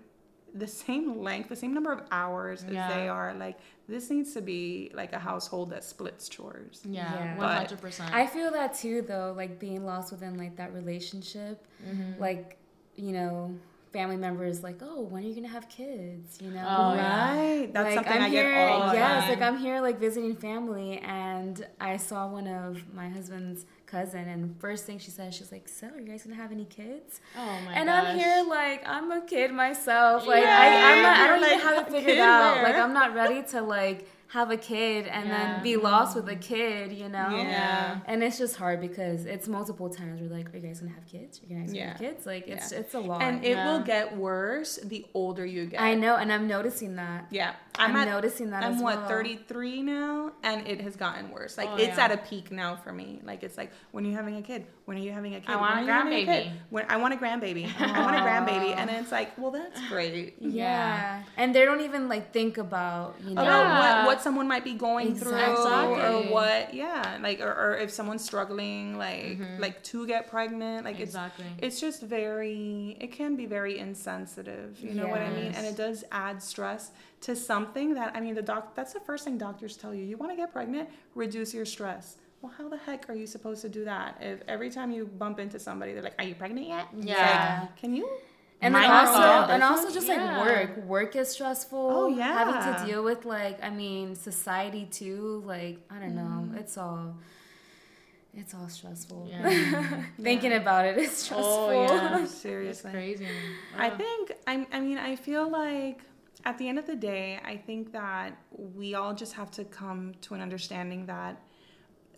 the same length, the same number of hours as yeah. they are. Like, this needs to be like a household that splits chores. Yeah, yeah. one hundred percent. I feel that too, though, like being lost within like that relationship, mm-hmm. like, you know, family members like, oh, when are you gonna have kids, you know? Oh, right. Like, that's something I'm I here, get all yes time. Like I'm here like visiting family, and I saw one of my husband's cousin, and first thing she said, she's like, so are you guys gonna have any kids? Oh my and gosh. I'm here like I'm a kid myself, like yeah. I, I'm not, I don't like, even have it figured out, like I'm not ready to like have a kid and yeah. then be lost with a kid, you know? Yeah. And it's just hard because it's multiple times we're like, are you guys gonna have kids? Are you guys gonna yeah. have kids? Like, it's yeah. it's a lot. And it yeah. will get worse the older you get. I know, and I'm noticing that. Yeah. I'm, I'm at, noticing that I'm as well. I'm what, thirty-three now? And it has gotten worse. Like, oh, it's yeah. at a peak now for me. Like, it's like, when are you having a kid? When are you having a kid? I want when a grandbaby. When, I want a grandbaby. I want a grandbaby. And it's like, well, that's great. Yeah. yeah. And they don't even, like, think about, you know. Yeah. What, what someone might be going exactly. through, or what yeah like or, or if someone's struggling like mm-hmm. like to get pregnant, like exactly. it's it's just very it can be very insensitive, you know yes. what I mean? And it does add stress to something that, I mean, the doc that's the first thing doctors tell you. You want to get pregnant, reduce your stress. Well, how the heck are you supposed to do that if every time you bump into somebody they're like, are you pregnant yet? Yeah. Like, can you And then also, and also just yeah. like work. Work is stressful. Oh yeah, having to deal with like, I mean, society too. Like, I don't mm. know. It's all, it's all stressful. Yeah. Thinking yeah. about it is stressful. Oh yeah, seriously, it's crazy. Wow. I think I. I mean, I feel like at the end of the day, I think that we all just have to come to an understanding that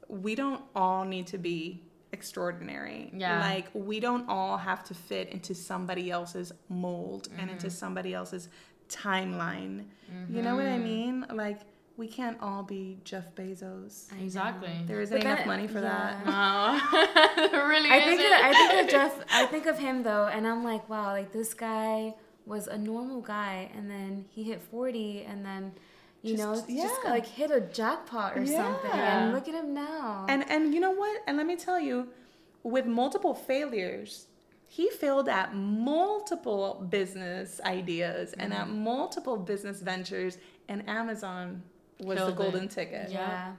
we don't all need to be extraordinary. Yeah. Like, we don't all have to fit into somebody else's mold mm-hmm. and into somebody else's timeline. Mm-hmm. You know what I mean? Like, we can't all be Jeff Bezos. Exactly. There isn't but enough that, money for yeah. that. No. There really I think isn't. Of, I think of Jeff, I think of him though, and I'm like, wow, like this guy was a normal guy, and then he hit forty, and then You just, know, yeah. just like hit a jackpot or yeah. something. And look at him now. And and you know what? And let me tell you, with multiple failures, he failed at multiple business ideas mm-hmm. and at multiple business ventures. And Amazon was Killed the golden it. ticket. Yeah.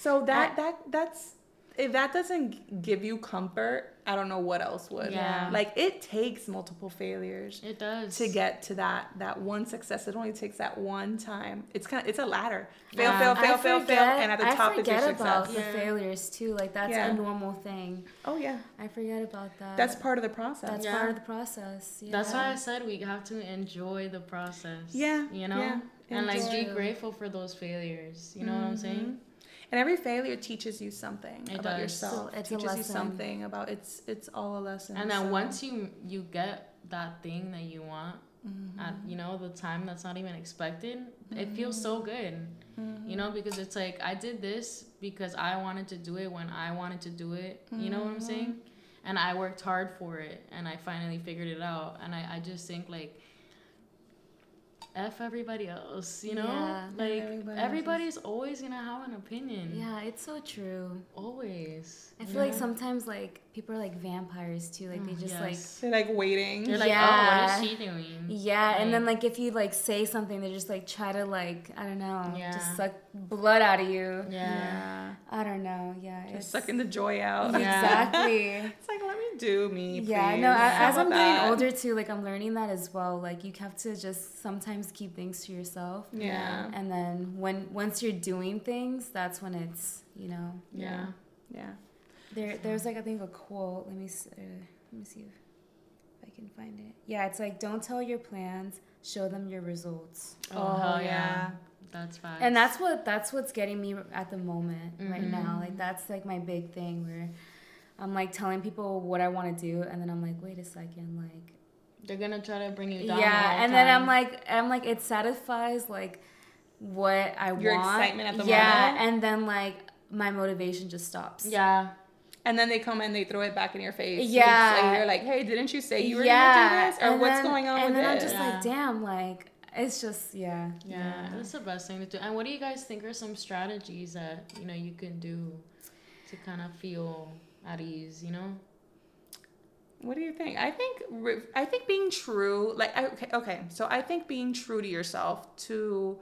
So that I, that that's if that doesn't give you comfort, I don't know what else would. Yeah. Like, it takes multiple failures. It does. To get to that that one success. It only takes that one time. It's kind of it's a ladder. Fail, yeah. fail, fail, I fail, forget, fail, and at the I top is your success. I forget about the yeah. failures too. Like, that's yeah. a normal thing. Oh yeah. I forget about that. That's part of the process. That's yeah. part of the process. Yeah. That's why I said we have to enjoy the process. Yeah. You know? Yeah. And enjoy. Like, be grateful for those failures. You know mm-hmm. what I'm saying? And every failure teaches you something it about does. yourself. So it teaches you something about it's it's all a lesson. And then so. once you you get that thing that you want mm-hmm. at, you know, the time that's not even expected, mm-hmm. it feels so good. Mm-hmm. You know, because it's like, I did this because I wanted to do it when I wanted to do it. Mm-hmm. You know what I'm saying? And I worked hard for it, and I finally figured it out. And I, I just think, like, F everybody else, you know? Yeah, like, everybody everybody's is. always gonna have an opinion. Yeah, it's so true. Always. I feel yeah. like sometimes, like, people are like vampires too. Like, they just yes. like... They're like waiting. They're like, yeah. oh, what is she doing? Yeah, like, and then like if you like say something, they just like try to like, I don't know, yeah. just suck blood out of you. Yeah. yeah. I don't know, yeah. Just it's... sucking the joy out. Exactly. It's like, let me do me, please. Yeah, no, I, as I'm that. getting older too, like I'm learning that as well. Like, you have to just sometimes keep things to yourself. Yeah. And then when once you're doing things, that's when it's, you know. Yeah. Yeah. There there's like, I think, a quote. Let me uh, let me see if I can find it. Yeah, it's like, don't tell your plans, show them your results. Oh, oh hell yeah. yeah. That's facts. And that's what that's what's getting me at the moment mm-hmm. right now. Like, that's like my big thing where I'm like telling people what I want to do, and then I'm like, wait a second, like they're gonna try to bring you down. Yeah, and time. then I'm like, I'm like, it satisfies like what I Your want. Your excitement at the yeah, moment. Yeah, and then like my motivation just stops. Yeah. And then they come and they throw it back in your face. Yeah. Like, you're like, hey, didn't you say you were yeah. going to do this? Or and what's then, going on with this? And then it? I'm just yeah. like, damn, like, it's just, yeah. yeah. Yeah, that's the best thing to do. And what do you guys think are some strategies that, you know, you can do to kind of feel at ease, you know? What do you think? I think I think being true, like, I, okay, okay, so I think being true to yourself, to...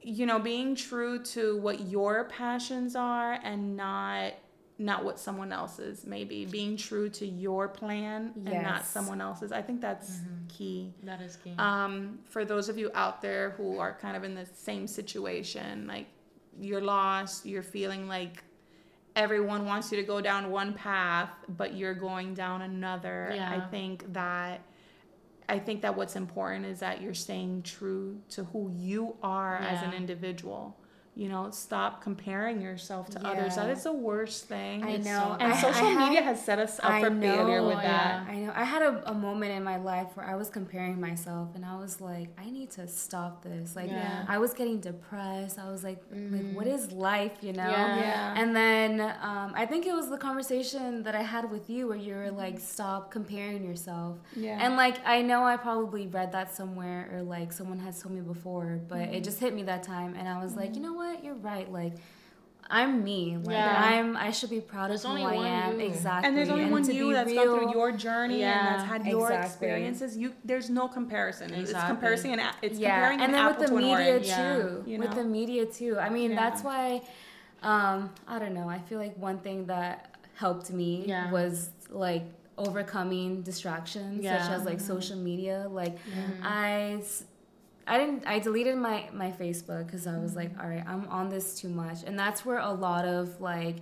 you know, being true to what your passions are and not not what someone else's, maybe being true to your plan yes. and not someone else's. I think that's mm-hmm. key. That is key. Um, for those of you out there who are kind of in the same situation, like you're lost, you're feeling like everyone wants you to go down one path, but you're going down another. Yeah. I think that I think that what's important is that you're staying true to who you are yeah. as an individual. You know, stop comparing yourself to yeah. others. That is the worst thing. I know. And I, social I had, media has set us up I for know, failure with that. Yeah. I know. I had a, a moment in my life where I was comparing myself, and I was like, I need to stop this. Like, yeah. I was getting depressed. I was like, mm-hmm. like, what is life, you know? Yeah. yeah. And then um, I think it was the conversation that I had with you where you were like, stop comparing yourself. Yeah. And like, I know I probably read that somewhere or like someone has told me before, but mm-hmm. it just hit me that time. And I was mm-hmm. like, you know what? You're right. Like, I'm me. Like, yeah. I'm. I should be proud there's of who I am. You. Exactly. And there's only and one you that's real. Gone through your journey yeah. and that's had exactly. your experiences. You. There's no comparison. Exactly. It's comparison. And it's yeah. comparing. And then an with the media too. Yeah. You know? With the media too. I mean, yeah. that's why. Um, I don't know. I feel like one thing that helped me yeah. was like overcoming distractions, yeah. such as like mm-hmm. social media. Like, mm-hmm. I. I didn't. I deleted my, my Facebook because I was like, all right, I'm on this too much. And that's where a lot of, like,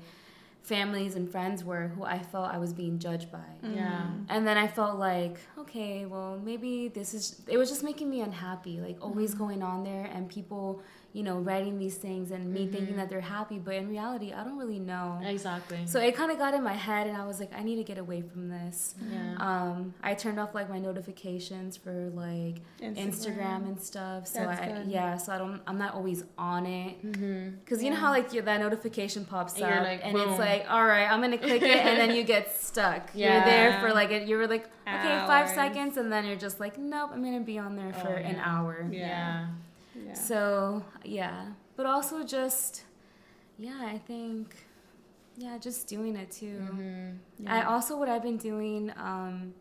families and friends were who I felt I was being judged by. Yeah. And then I felt like, okay, well, maybe this is... It was just making me unhappy, like, always mm-hmm. going on there and people, you know, writing these things and me mm-hmm. thinking that they're happy. But in reality, I don't really know. Exactly. So it kind of got in my head, and I was like, I need to get away from this. Yeah. Um, I turned off, like, my notifications for, like, Instagram, Instagram and stuff. So That's I, good. Yeah, so I don't, I'm not always on it. Because mm-hmm. you yeah. know how, like, that notification pops and up, like, and boom. It's like, all right, I'm going to click it, and then you get stuck. Yeah. You're there for, like, you were like, okay, hours. five seconds, and then you're just like, nope, I'm going to be on there for oh, yeah. an hour. Yeah. yeah. Yeah. So, yeah. But also just, yeah, I think, yeah, just doing it too. Mm-hmm. Yeah. I also, what I've been doing um,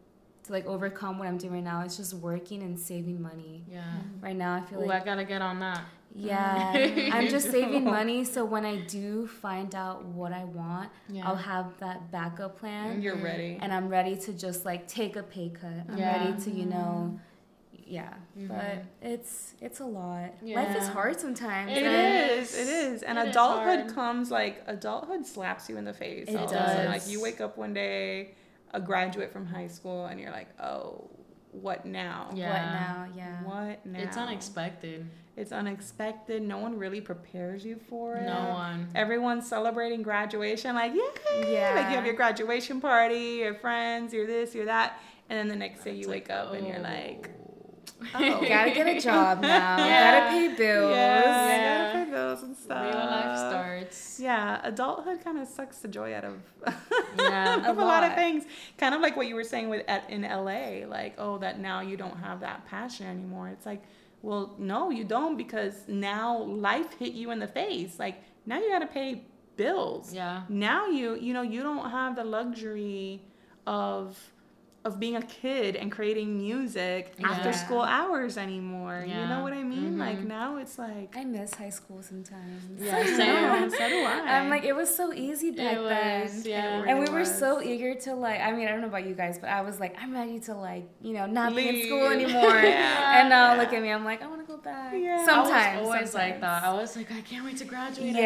to, like, overcome what I'm doing right now is just working and saving money. Yeah. Right now, I feel Ooh, like... Oh, I gotta get on that. Yeah. I'm just saving money so when I do find out what I want, yeah. I'll have that backup plan. You're ready. And I'm ready to just, like, take a pay cut. I'm yeah. ready to, you know... Yeah, mm-hmm. but it's it's a lot. Yeah. Life is hard sometimes. It is. It is. And it adulthood is comes like adulthood slaps you in the face. It all does. Like you wake up one day, a graduate from high school, and you're like, oh, what now? Yeah. What now? Yeah. What now? It's unexpected. It's unexpected. No one really prepares you for it. No one. Everyone's celebrating graduation, like yay! Yeah. Like you have your graduation party, your friends, you're this, you're that, and then the next day you wake up and you're like. Oh, gotta get a job now. Yeah. Gotta pay bills. Yeah. yeah, gotta pay bills and stuff. Real life starts. Yeah, adulthood kind of sucks the joy out of, yeah, of a, a lot. lot of things. Kind of like what you were saying with at, in L A, like, oh, that now you don't have that passion anymore. It's like, well, no, you don't because now life hit you in the face. Like now you gotta pay bills. Yeah. Now you, you know, you don't have the luxury of. of being a kid and creating music yeah. after school hours anymore. Yeah. You know what I mean? Mm-hmm. Like now it's like... I miss high school sometimes. Yeah, same. So do I. I'm like, it was so easy back it then. Was, yeah. And we were so eager to like, I mean, I don't know about you guys, but I was like, I'm ready to like, you know, not Leave. be in school anymore. yeah. And now yeah. look at me, I'm like, I want to go back. Yeah. Sometimes. I was always sometimes. like that. I was like, I can't wait to graduate. Yeah.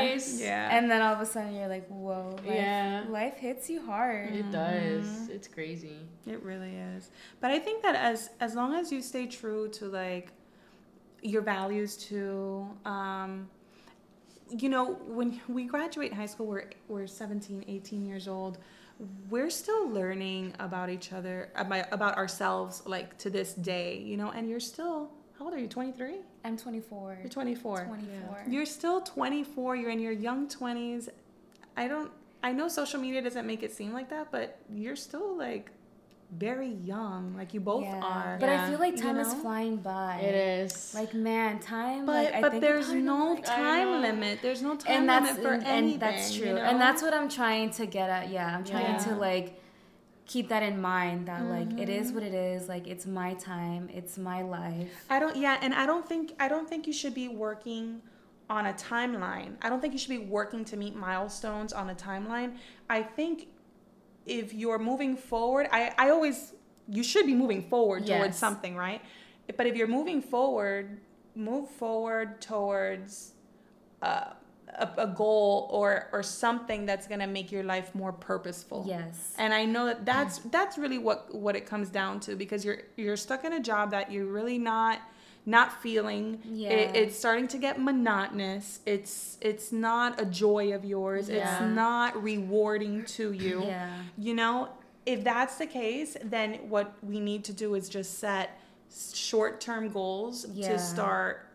I hate this place. Yeah. And then all of a sudden you're like, whoa. Life, yeah. life hits you hard. It mm-hmm. does. It's crazy. It really is. But I think that as as long as you stay true to like your values too, um, you know, when we graduate high school, we're we're seventeen, eighteen years old. We're still learning about each other, about, about ourselves, like, to this day, you know, and you're still, how old are you, twenty-three? I'm twenty-four. You're twenty-four. twenty-four. Yeah. You're still twenty-four. You're in your young twenties. I don't, I know social media doesn't make it seem like that, but you're still, like, very young, like you both yeah. are. But yeah. I feel like time you know? is flying by. It is. Like, man, time. But like, I but think there's no like, time limit. There's no time and that's, limit for and, anything. And that's true. You know? And that's what I'm trying to get at. Yeah, I'm trying yeah. to like keep that in mind. That mm-hmm. like it is what it is. Like it's my time. It's my life. I don't. Yeah, and I don't think I don't think you should be working on a timeline. I don't think you should be working to meet milestones on a timeline. I think. If you're moving forward, I, I always, you should be moving forward yes. towards something, right? But if you're moving forward, move forward towards uh, a, a goal or or something that's going to make your life more purposeful. Yes. And I know that that's, that's really what, what it comes down to, because you're you're stuck in a job that you're really not not feeling. Yeah. It, it's starting to get monotonous. It's it's not a joy of yours. Yeah. It's not rewarding to you. Yeah. You know, if that's the case, then what we need to do is just set short-term goals yeah. to start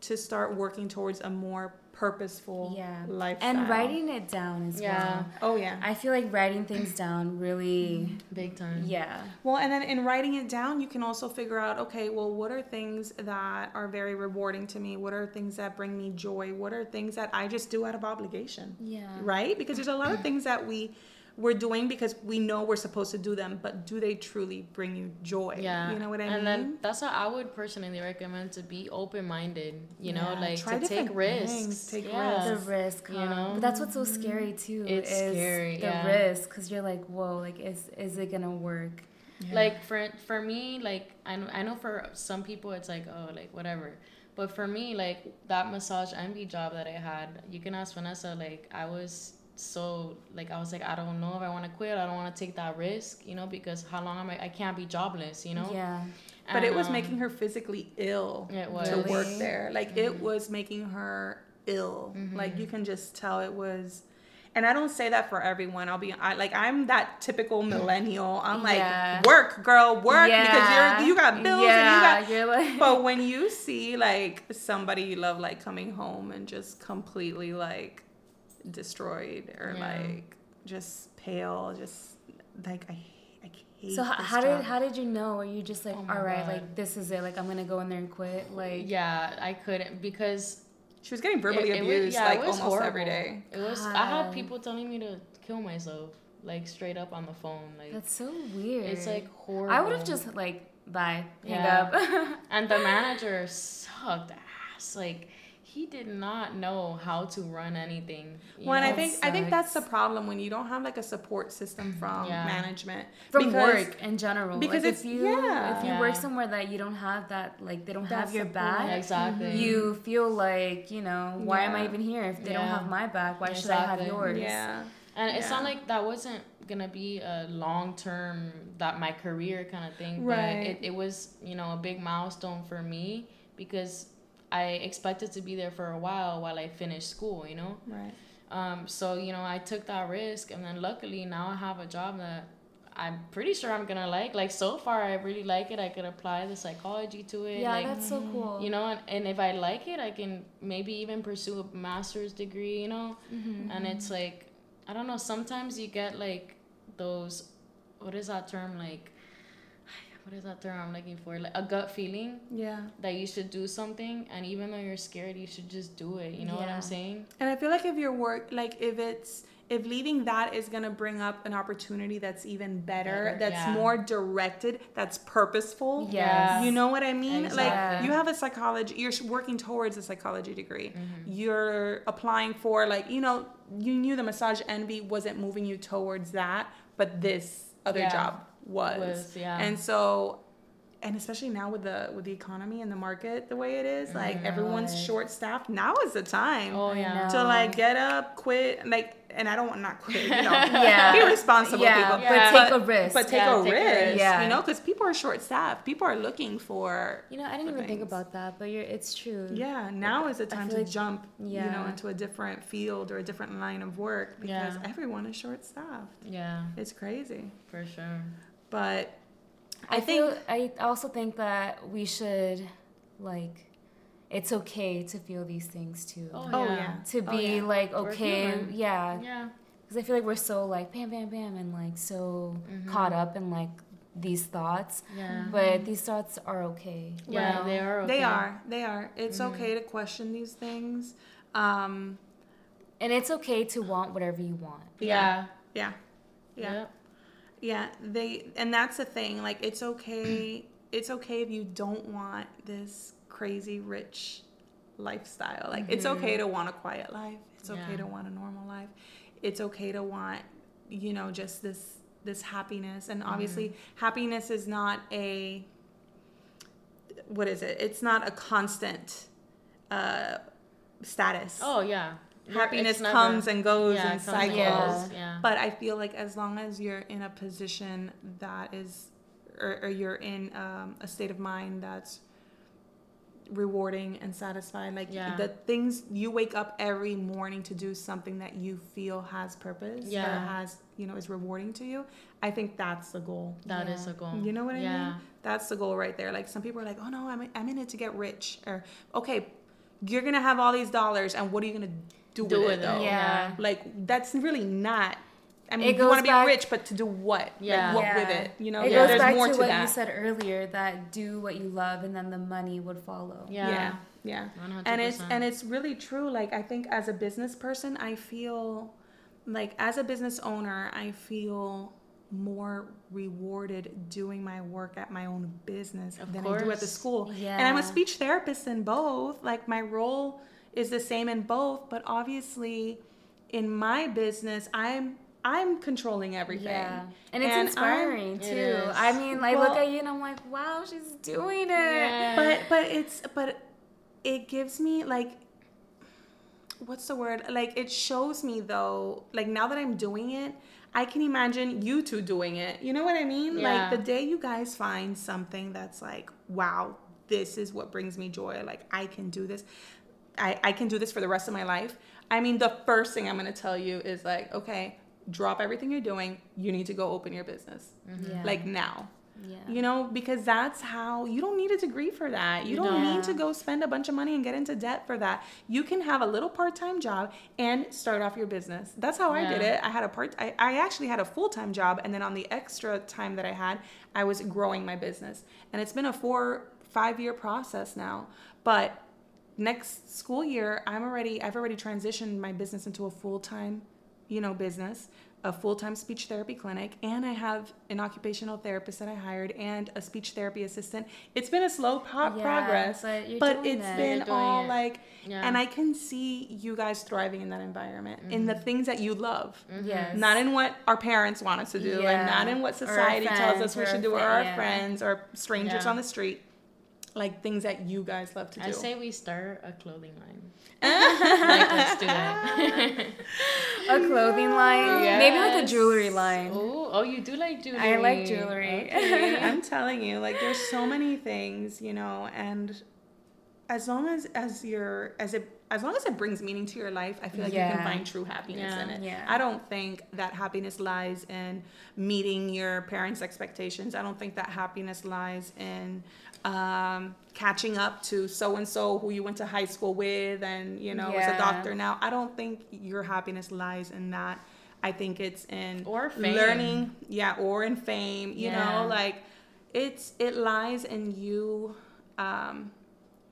to start working towards a more purposeful yeah. lifestyle. And writing it down as yeah. well. Oh, yeah. I feel like writing things down really... Big time. Yeah. Well, and then in writing it down, you can also figure out, okay, well, what are things that are very rewarding to me? What are things that bring me joy? What are things that I just do out of obligation? Yeah. Right? Because there's a lot of things that we... we're doing because we know we're supposed to do them, but do they truly bring you joy? Yeah. You know what I and mean? And then that's how I would personally recommend to be open-minded, you know, yeah. like Try to take risks. Things. Take yeah. risks. The risk, huh? You know? But that's what's so scary, too. It's is scary, the yeah. risk, because you're like, whoa, like, is is it going to work? Yeah. Like, for for me, like, I know, I know for some people it's like, oh, like, whatever. But for me, like, that massage envy job that I had, you can ask Vanessa, like, I was... So, like, I was like, I don't know if I want to quit. I don't want to take that risk, you know, because how long am I? I can't be jobless, you know? Yeah. But and, it was um, making her physically ill it was. to work there. Like, mm-hmm. it was making her ill. Mm-hmm. Like, you can just tell it was... And I don't say that for everyone. I'll be I, like, I'm that typical millennial. I'm like, yeah. work, girl, work yeah. because you're you got bills yeah. and you got. You're like... But when you see like somebody you love like coming home and just completely like. destroyed or yeah. like just pale, just like I, I hate. So h- this how job. did how did you know? Were you just like, oh all right, God. like this is it? Like I'm gonna go in there and quit. Like yeah, I couldn't because she was getting verbally it, abused it was, yeah, like almost horrible. every day. It was. God. I had people telling me to kill myself, like straight up on the phone. Like that's so weird. It's like horrible. I would have just like bye, hang yeah. up. And the manager sucked ass. Like. He did not know how to run anything. Well, know? and I think I think that's the problem when you don't have like a support system from yeah. management, from because, work in general. Because like, if you yeah. if you yeah. work somewhere that you don't have that, like they don't that's have your back, yeah, exactly. You feel like you know why yeah. am I even here if they yeah. don't have my back? Why exactly. should I have yours? Yeah, and yeah. it's not like that wasn't gonna be a long term that my career kind of thing. Right. But it, it was you know a big milestone for me because. I expected to be there for a while while I finished school, you know? Right. Um, so, you know, I took that risk. And then luckily now I have a job that I'm pretty sure I'm going to like. Like, so far, I really like it. I could apply the psychology to it. Yeah, like, that's so cool. You know, and, and if I like it, I can maybe even pursue a master's degree, you know? Mm-hmm. And it's like, I don't know, sometimes you get, like, those, what is that term, like, what is that term I'm looking for? Like a gut feeling. Yeah. That you should do something. And even though you're scared, you should just do it. You know yeah. what I'm saying? And I feel like if your work, like if it's, if leaving that is going to bring up an opportunity that's even better, better that's yeah. more directed, that's purposeful. Yeah. You know what I mean? Exactly. Like you have a psychology, you're working towards a psychology degree. Mm-hmm. You're applying for like, you know, you knew the massage envy wasn't moving you towards that, but this other yeah. job. Was, was yeah. And so and especially now with the with the economy and the market the way it is, like oh, everyone's right. short staffed. Now is the time oh, yeah. to like get up, quit, like. And I don't want to not quit, you know. yeah. Be responsible, yeah, people. Yeah. But, but take a risk. But take, yeah, a, take risk, a risk, yeah. you know, because people are short-staffed. People are looking for, you know, I didn't even things. think about that, but you're, it's true. Yeah, now like, is the time to like, jump, yeah. you know, into a different field or a different line of work because yeah. everyone is short-staffed. Yeah. It's crazy. For sure. But I, I think... Feel, I also think that we should, like... It's okay to feel these things too. Oh, yeah. yeah. To be oh, yeah. like, okay, yeah. Yeah. Because I feel like we're so like, bam, bam, bam, and like so mm-hmm. caught up in like these thoughts. Yeah. But these thoughts are okay. Yeah, right? They are okay. They are. They are. It's mm-hmm. okay to question these things. Um, and it's okay to want whatever you want. Yeah. Yeah. Yeah. Yeah. Yep. Yeah. They, and that's the thing. Like, it's okay. It's okay if you don't want this crazy rich lifestyle. Like mm-hmm. it's okay to want a quiet life. It's yeah. okay to want a normal life. It's okay to want, you know, just this this happiness. And obviously mm-hmm. happiness is not a what is it? It's not a constant uh status. Oh yeah. Happiness never, comes and goes yeah, and cycles. Yeah. Yeah. But I feel like as long as you're in a position that is or, or you're in um, a state of mind that's rewarding and satisfying, like yeah. the things you wake up every morning to do something that you feel has purpose, yeah, or has, you know, is rewarding to you. I think that's the goal. That yeah. is the goal. You know what I yeah. mean? That's the goal right there. Like some people are like, oh no, I'm I'm in it to get rich, or okay, you're gonna have all these dollars, and what are you gonna do, do with it though? Yeah, like that's really not. I mean, you want to be rich, but to do what? Yeah. Like, what yeah. with it? You know, it yeah. goes there's back more to, to what that. You said earlier, that do what you love, and then the money would follow. Yeah, yeah, yeah. one hundred percent. And it's and it's really true. Like I think as a business person, I feel like as a business owner, I feel more rewarded doing my work at my own business of than course. I do at the school. Yeah. And I'm a speech therapist in both. Like my role is the same in both, but obviously, in my business, I'm. I'm controlling everything. Yeah. And it's and inspiring I'm, too. It is. I mean, like well, look at you and I'm like, wow, she's doing it. Yeah. But but it's but it gives me like what's the word? Like it shows me though, like now that I'm doing it, I can imagine you two doing it. You know what I mean? Yeah. Like the day you guys find something that's like, wow, this is what brings me joy. Like I can do this. I, I can do this for the rest of my life. I mean, the first thing I'm gonna tell you is like, okay, drop everything you're doing. You need to go open your business. Mm-hmm. Yeah. Like now. Yeah. You know, because that's how you don't need a degree for that. You, you don't yeah. need to go spend a bunch of money and get into debt for that. You can have a little part-time job and start off your business. That's how yeah. I did it. I had a part I, I actually had a full-time job, and then on the extra time that I had, I was growing my business. And it's been a four, five year process now. But next school year, I'm already I've already transitioned my business into a full-time you know, business, a full-time speech therapy clinic, and I have an occupational therapist that I hired and a speech therapy assistant. It's been a slow pop yeah, progress, but, you're but doing it's it. been all it. like, yeah. and I can see you guys thriving in that environment, mm-hmm. in the things that you love, mm-hmm. yes. not in what our parents want us to do, yeah. like not in what society tells us we should do, or our yeah. friends or strangers yeah. on the street. Like things that you guys love to do. I say we start a clothing line. Like, let's do it. A clothing line? Yes. Maybe like a jewelry line. Ooh. Oh, you do like jewelry. I like jewelry. Okay. I'm telling you, like there's so many things, you know, and as long as, as you're, as it, as long as it brings meaning to your life, I feel like yeah. you can find true happiness yeah. in it. Yeah. I don't think that happiness lies in meeting your parents' expectations. I don't think that happiness lies in um, catching up to so-and-so who you went to high school with and, you know, yeah. is a doctor now. I don't think your happiness lies in that. I think it's in or fame. learning. Yeah. Or in fame, you yeah. know, like it's, it lies in you, um,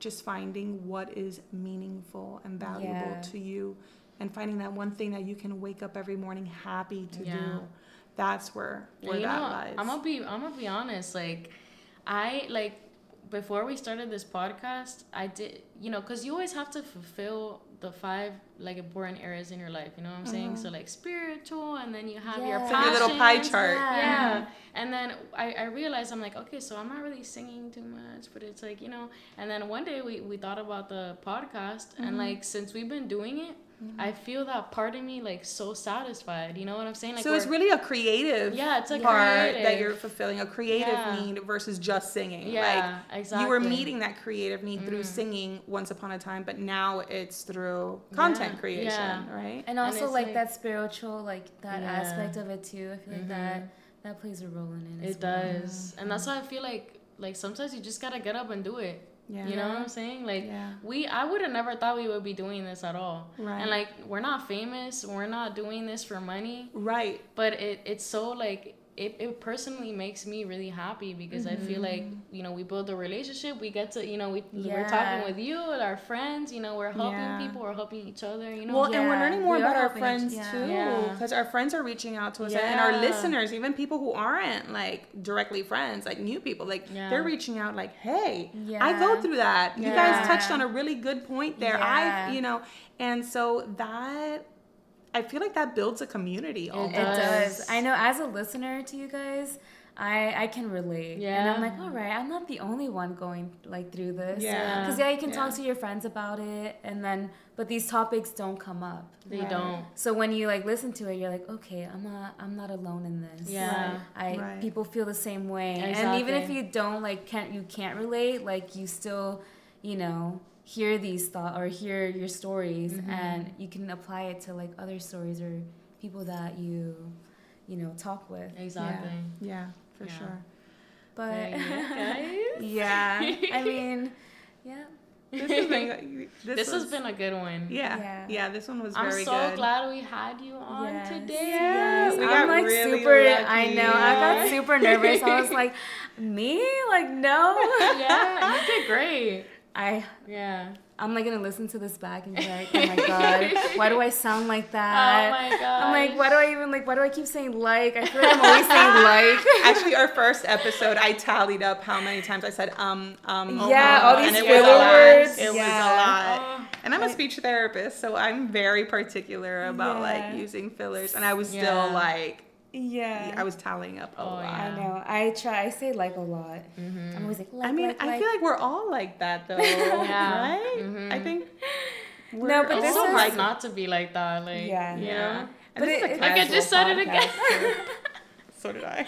just finding what is meaningful and valuable yeah. to you, and finding that one thing that you can wake up every morning happy to yeah. do. That's where, where that know, lies. I'm gonna be I'm gonna be honest. Like I like before we started this podcast, I did you know because you always have to fulfill the five like important areas in your life, you know what I'm saying? Uh-huh. So like spiritual, and then you have yeah. your passions. So your little pie chart. Yeah. yeah. And then I, I realized, I'm like, okay, so I'm not really singing too much, but it's like, you know. And then one day we, we thought about the podcast, mm-hmm. and like since we've been doing it, mm-hmm. I feel that part of me like so satisfied, you know what I'm saying? Like, so it's really a creative yeah, it's a part creative. that you're fulfilling, a creative yeah. need versus just singing. Yeah, like, exactly. You were meeting that creative need mm. through singing once upon a time, but now it's through content yeah. creation, yeah. right? And also and like, like that spiritual, like that yeah. aspect of it too. I feel like mm-hmm. that that plays a role in it. It does, well. and that's why I feel like like sometimes you just gotta get up and do it. Yeah. You know what I'm saying? Like yeah. we, I would have never thought we would be doing this at all. Right. And like, we're not famous. We're not doing this for money. Right. But it, it's so like, it, it personally makes me really happy because mm-hmm. I feel like, you know, we build a relationship. We get to, you know, we, yeah. we're talking with you and our friends, you know, we're helping yeah. people, we're helping each other, you know. Well, yeah. and we're learning more we about our friends each, yeah. too, because yeah. our friends are reaching out to us yeah. and our listeners, even people who aren't like directly friends, like new people, like yeah. they're reaching out like, hey, yeah. I go through that. Yeah. You guys touched on a really good point there. Yeah. I, you know, and so that, I feel like that builds a community. Almost. It does. I know as a listener to you guys, I, I can relate. Yeah. And I'm like, all right, I'm not the only one going like through this. Yeah. Because yeah, you can yeah. talk to your friends about it, and then but these topics don't come up. They right? don't. So when you like listen to it, you're like, okay, I'm not I'm not alone in this. Yeah. Like, I right. people feel the same way. Exactly. And even if you don't like can't you can't relate, like you still, you know, hear these thoughts or hear your stories mm-hmm. and you can apply it to like other stories or people that you you know talk with. Exactly. Yeah, yeah for yeah. sure. But guys. yeah. I mean, yeah. This has been this, this was, has been a good one. Yeah. Yeah, yeah this one was I'm very so good. I'm so glad we had you on yes. today. Yes. We got I'm like really super lucky. I know. Yeah. I got super nervous. I was like, me? Like no. Yeah, you did great. I yeah. I'm like gonna listen to this back and be like, oh my god, why do I sound like that? Oh my god. I'm like, why do I even like? Why do I keep saying like? I feel like I'm always saying like. Actually, our first episode, I tallied up how many times I said um um. Yeah, um, all these squiggle words. It was a lot. It yeah. was a lot. And I'm a speech therapist, so I'm very particular about yeah. like using fillers. And I was yeah. still like. Yeah. I was tallying up a oh, lot. Yeah. I know. I try. I say like a lot. Mm-hmm. I'm always like, like, I mean, like, I like. feel like we're all like that though. yeah. Right? Mm-hmm. I think we're no, but this all is, like not to be like that. Like, yeah. You yeah. know? But it, it, like I just said it again. So did I.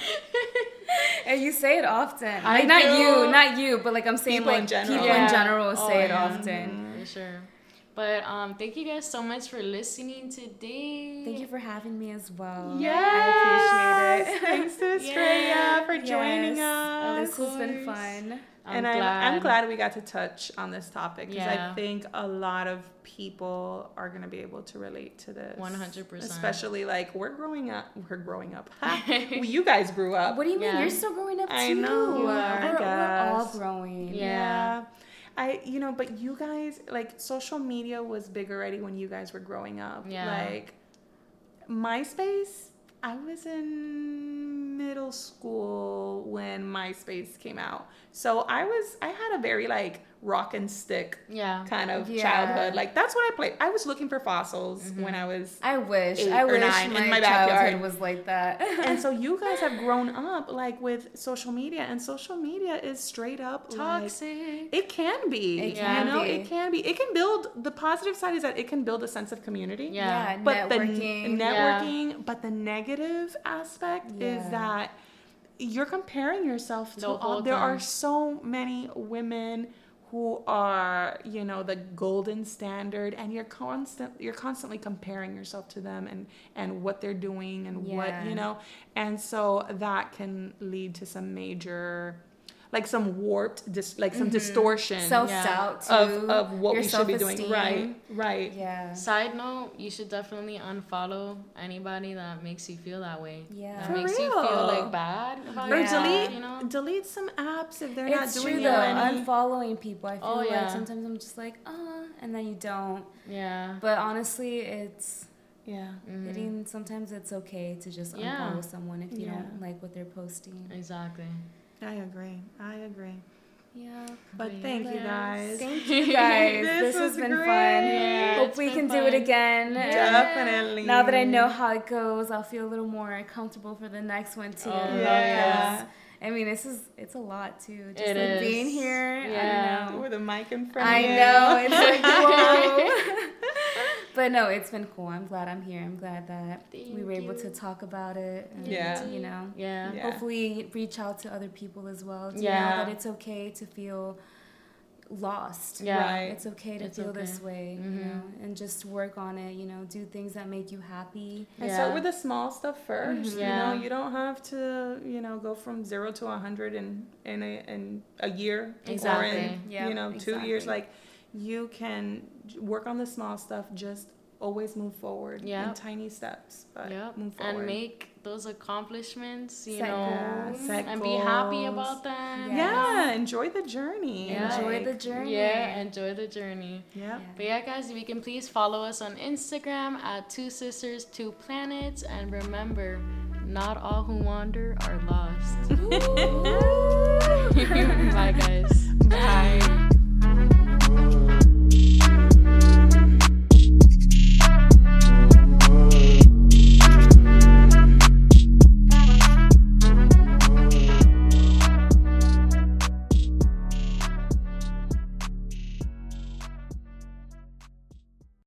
And you say it often. I like, not you, not you, but like I'm saying people like in general. people yeah. in general say oh, it yeah. often. Mm-hmm. For sure. But um, thank you guys so much for listening today. Thank you for having me as well. Yes. I appreciate it. Thanks to Estrella yes. for joining yes. us. This has been fun. I'm and I'm glad. I'm glad we got to touch on this topic because yeah. I think a lot of people are going to be able to relate to this. one hundred percent. Especially like we're growing up. We're growing up. Well, you guys grew up. What do you mean? Yeah. You're still growing up too. I know. You are, we're, we're all growing. Yeah. yeah. I, you know, but you guys, like, social media was big already when you guys were growing up. Yeah. Like, MySpace, I was in middle school when MySpace came out. So I was, I had a very, like, rock and stick yeah. kind of yeah. childhood. Like, that's what I played. I was looking for fossils mm-hmm. when I was I wish. eight I or wish nine my in my backyard. Childhood was like that. And so you guys have grown up, like, with social media. And social media is straight up toxic. Like, it can be. It can you know, be. It can be. It can build, the positive side is that it can build a sense of community. Yeah. yeah but networking. The networking. Yeah. But the negative aspect yeah. is that you're comparing yourself to no, all. There time. Are so many women who are, you know, the golden standard, and you're constant you're constantly comparing yourself to them and and what they're doing and yeah. what, you know, and so that can lead to some major like some warped dis- like some mm-hmm. distortion self-doubt yeah. of, of what we should be doing. Right. Right. Yeah. Side note, you should definitely unfollow anybody that makes you feel that way. Yeah. That For makes real. You feel like bad. Or yeah. delete you know? delete some apps if they're it's not doing you any. Unfollowing people. I feel oh, yeah. like sometimes I'm just like, uh oh, and then you don't. Yeah. But honestly it's yeah. Mm-hmm. Getting sometimes it's okay to just unfollow yeah. someone if you yeah. don't like what they're posting. Exactly. I agree. I agree. Yeah. But yeah. thank you guys. Thank you guys. this, this has been great. fun. Yeah, Hope we can fun. do it again. Definitely. And now that I know how it goes, I'll feel a little more comfortable for the next one too. Oh, yeah. I mean, this is, it's a lot too. Just it like is. being here. Yeah. I know. With a mic in front I of you. I know. It's like, whoa. But no, it's been cool. I'm glad I'm here. I'm glad that Thank we were you. able to talk about it. And, yeah. You know. Yeah. yeah. Hopefully reach out to other people as well. To yeah. know that it's okay to feel lost. Yeah. Right? It's okay to it's feel okay. this way, mm-hmm. you know, and just work on it, you know, do things that make you happy. And yeah. start with the small stuff first. Mm-hmm. Yeah. You know, you don't have to, you know, go from zero to a hundred in, in, a, in a year. Exactly. Or in, yep. you know, exactly. two years. Like, you can work on the small stuff. Just always move forward yep. in tiny steps. But yep. move forward. And make those accomplishments, you Set know, goals. and be happy about them. Yeah, yeah. enjoy the journey. Yeah. Enjoy the journey. Yeah, enjoy the journey. Yep. Yeah. But yeah, guys, if you can please follow us on Instagram at Two Sisters, Two Planets. And remember, not all who wander are lost. Bye, guys.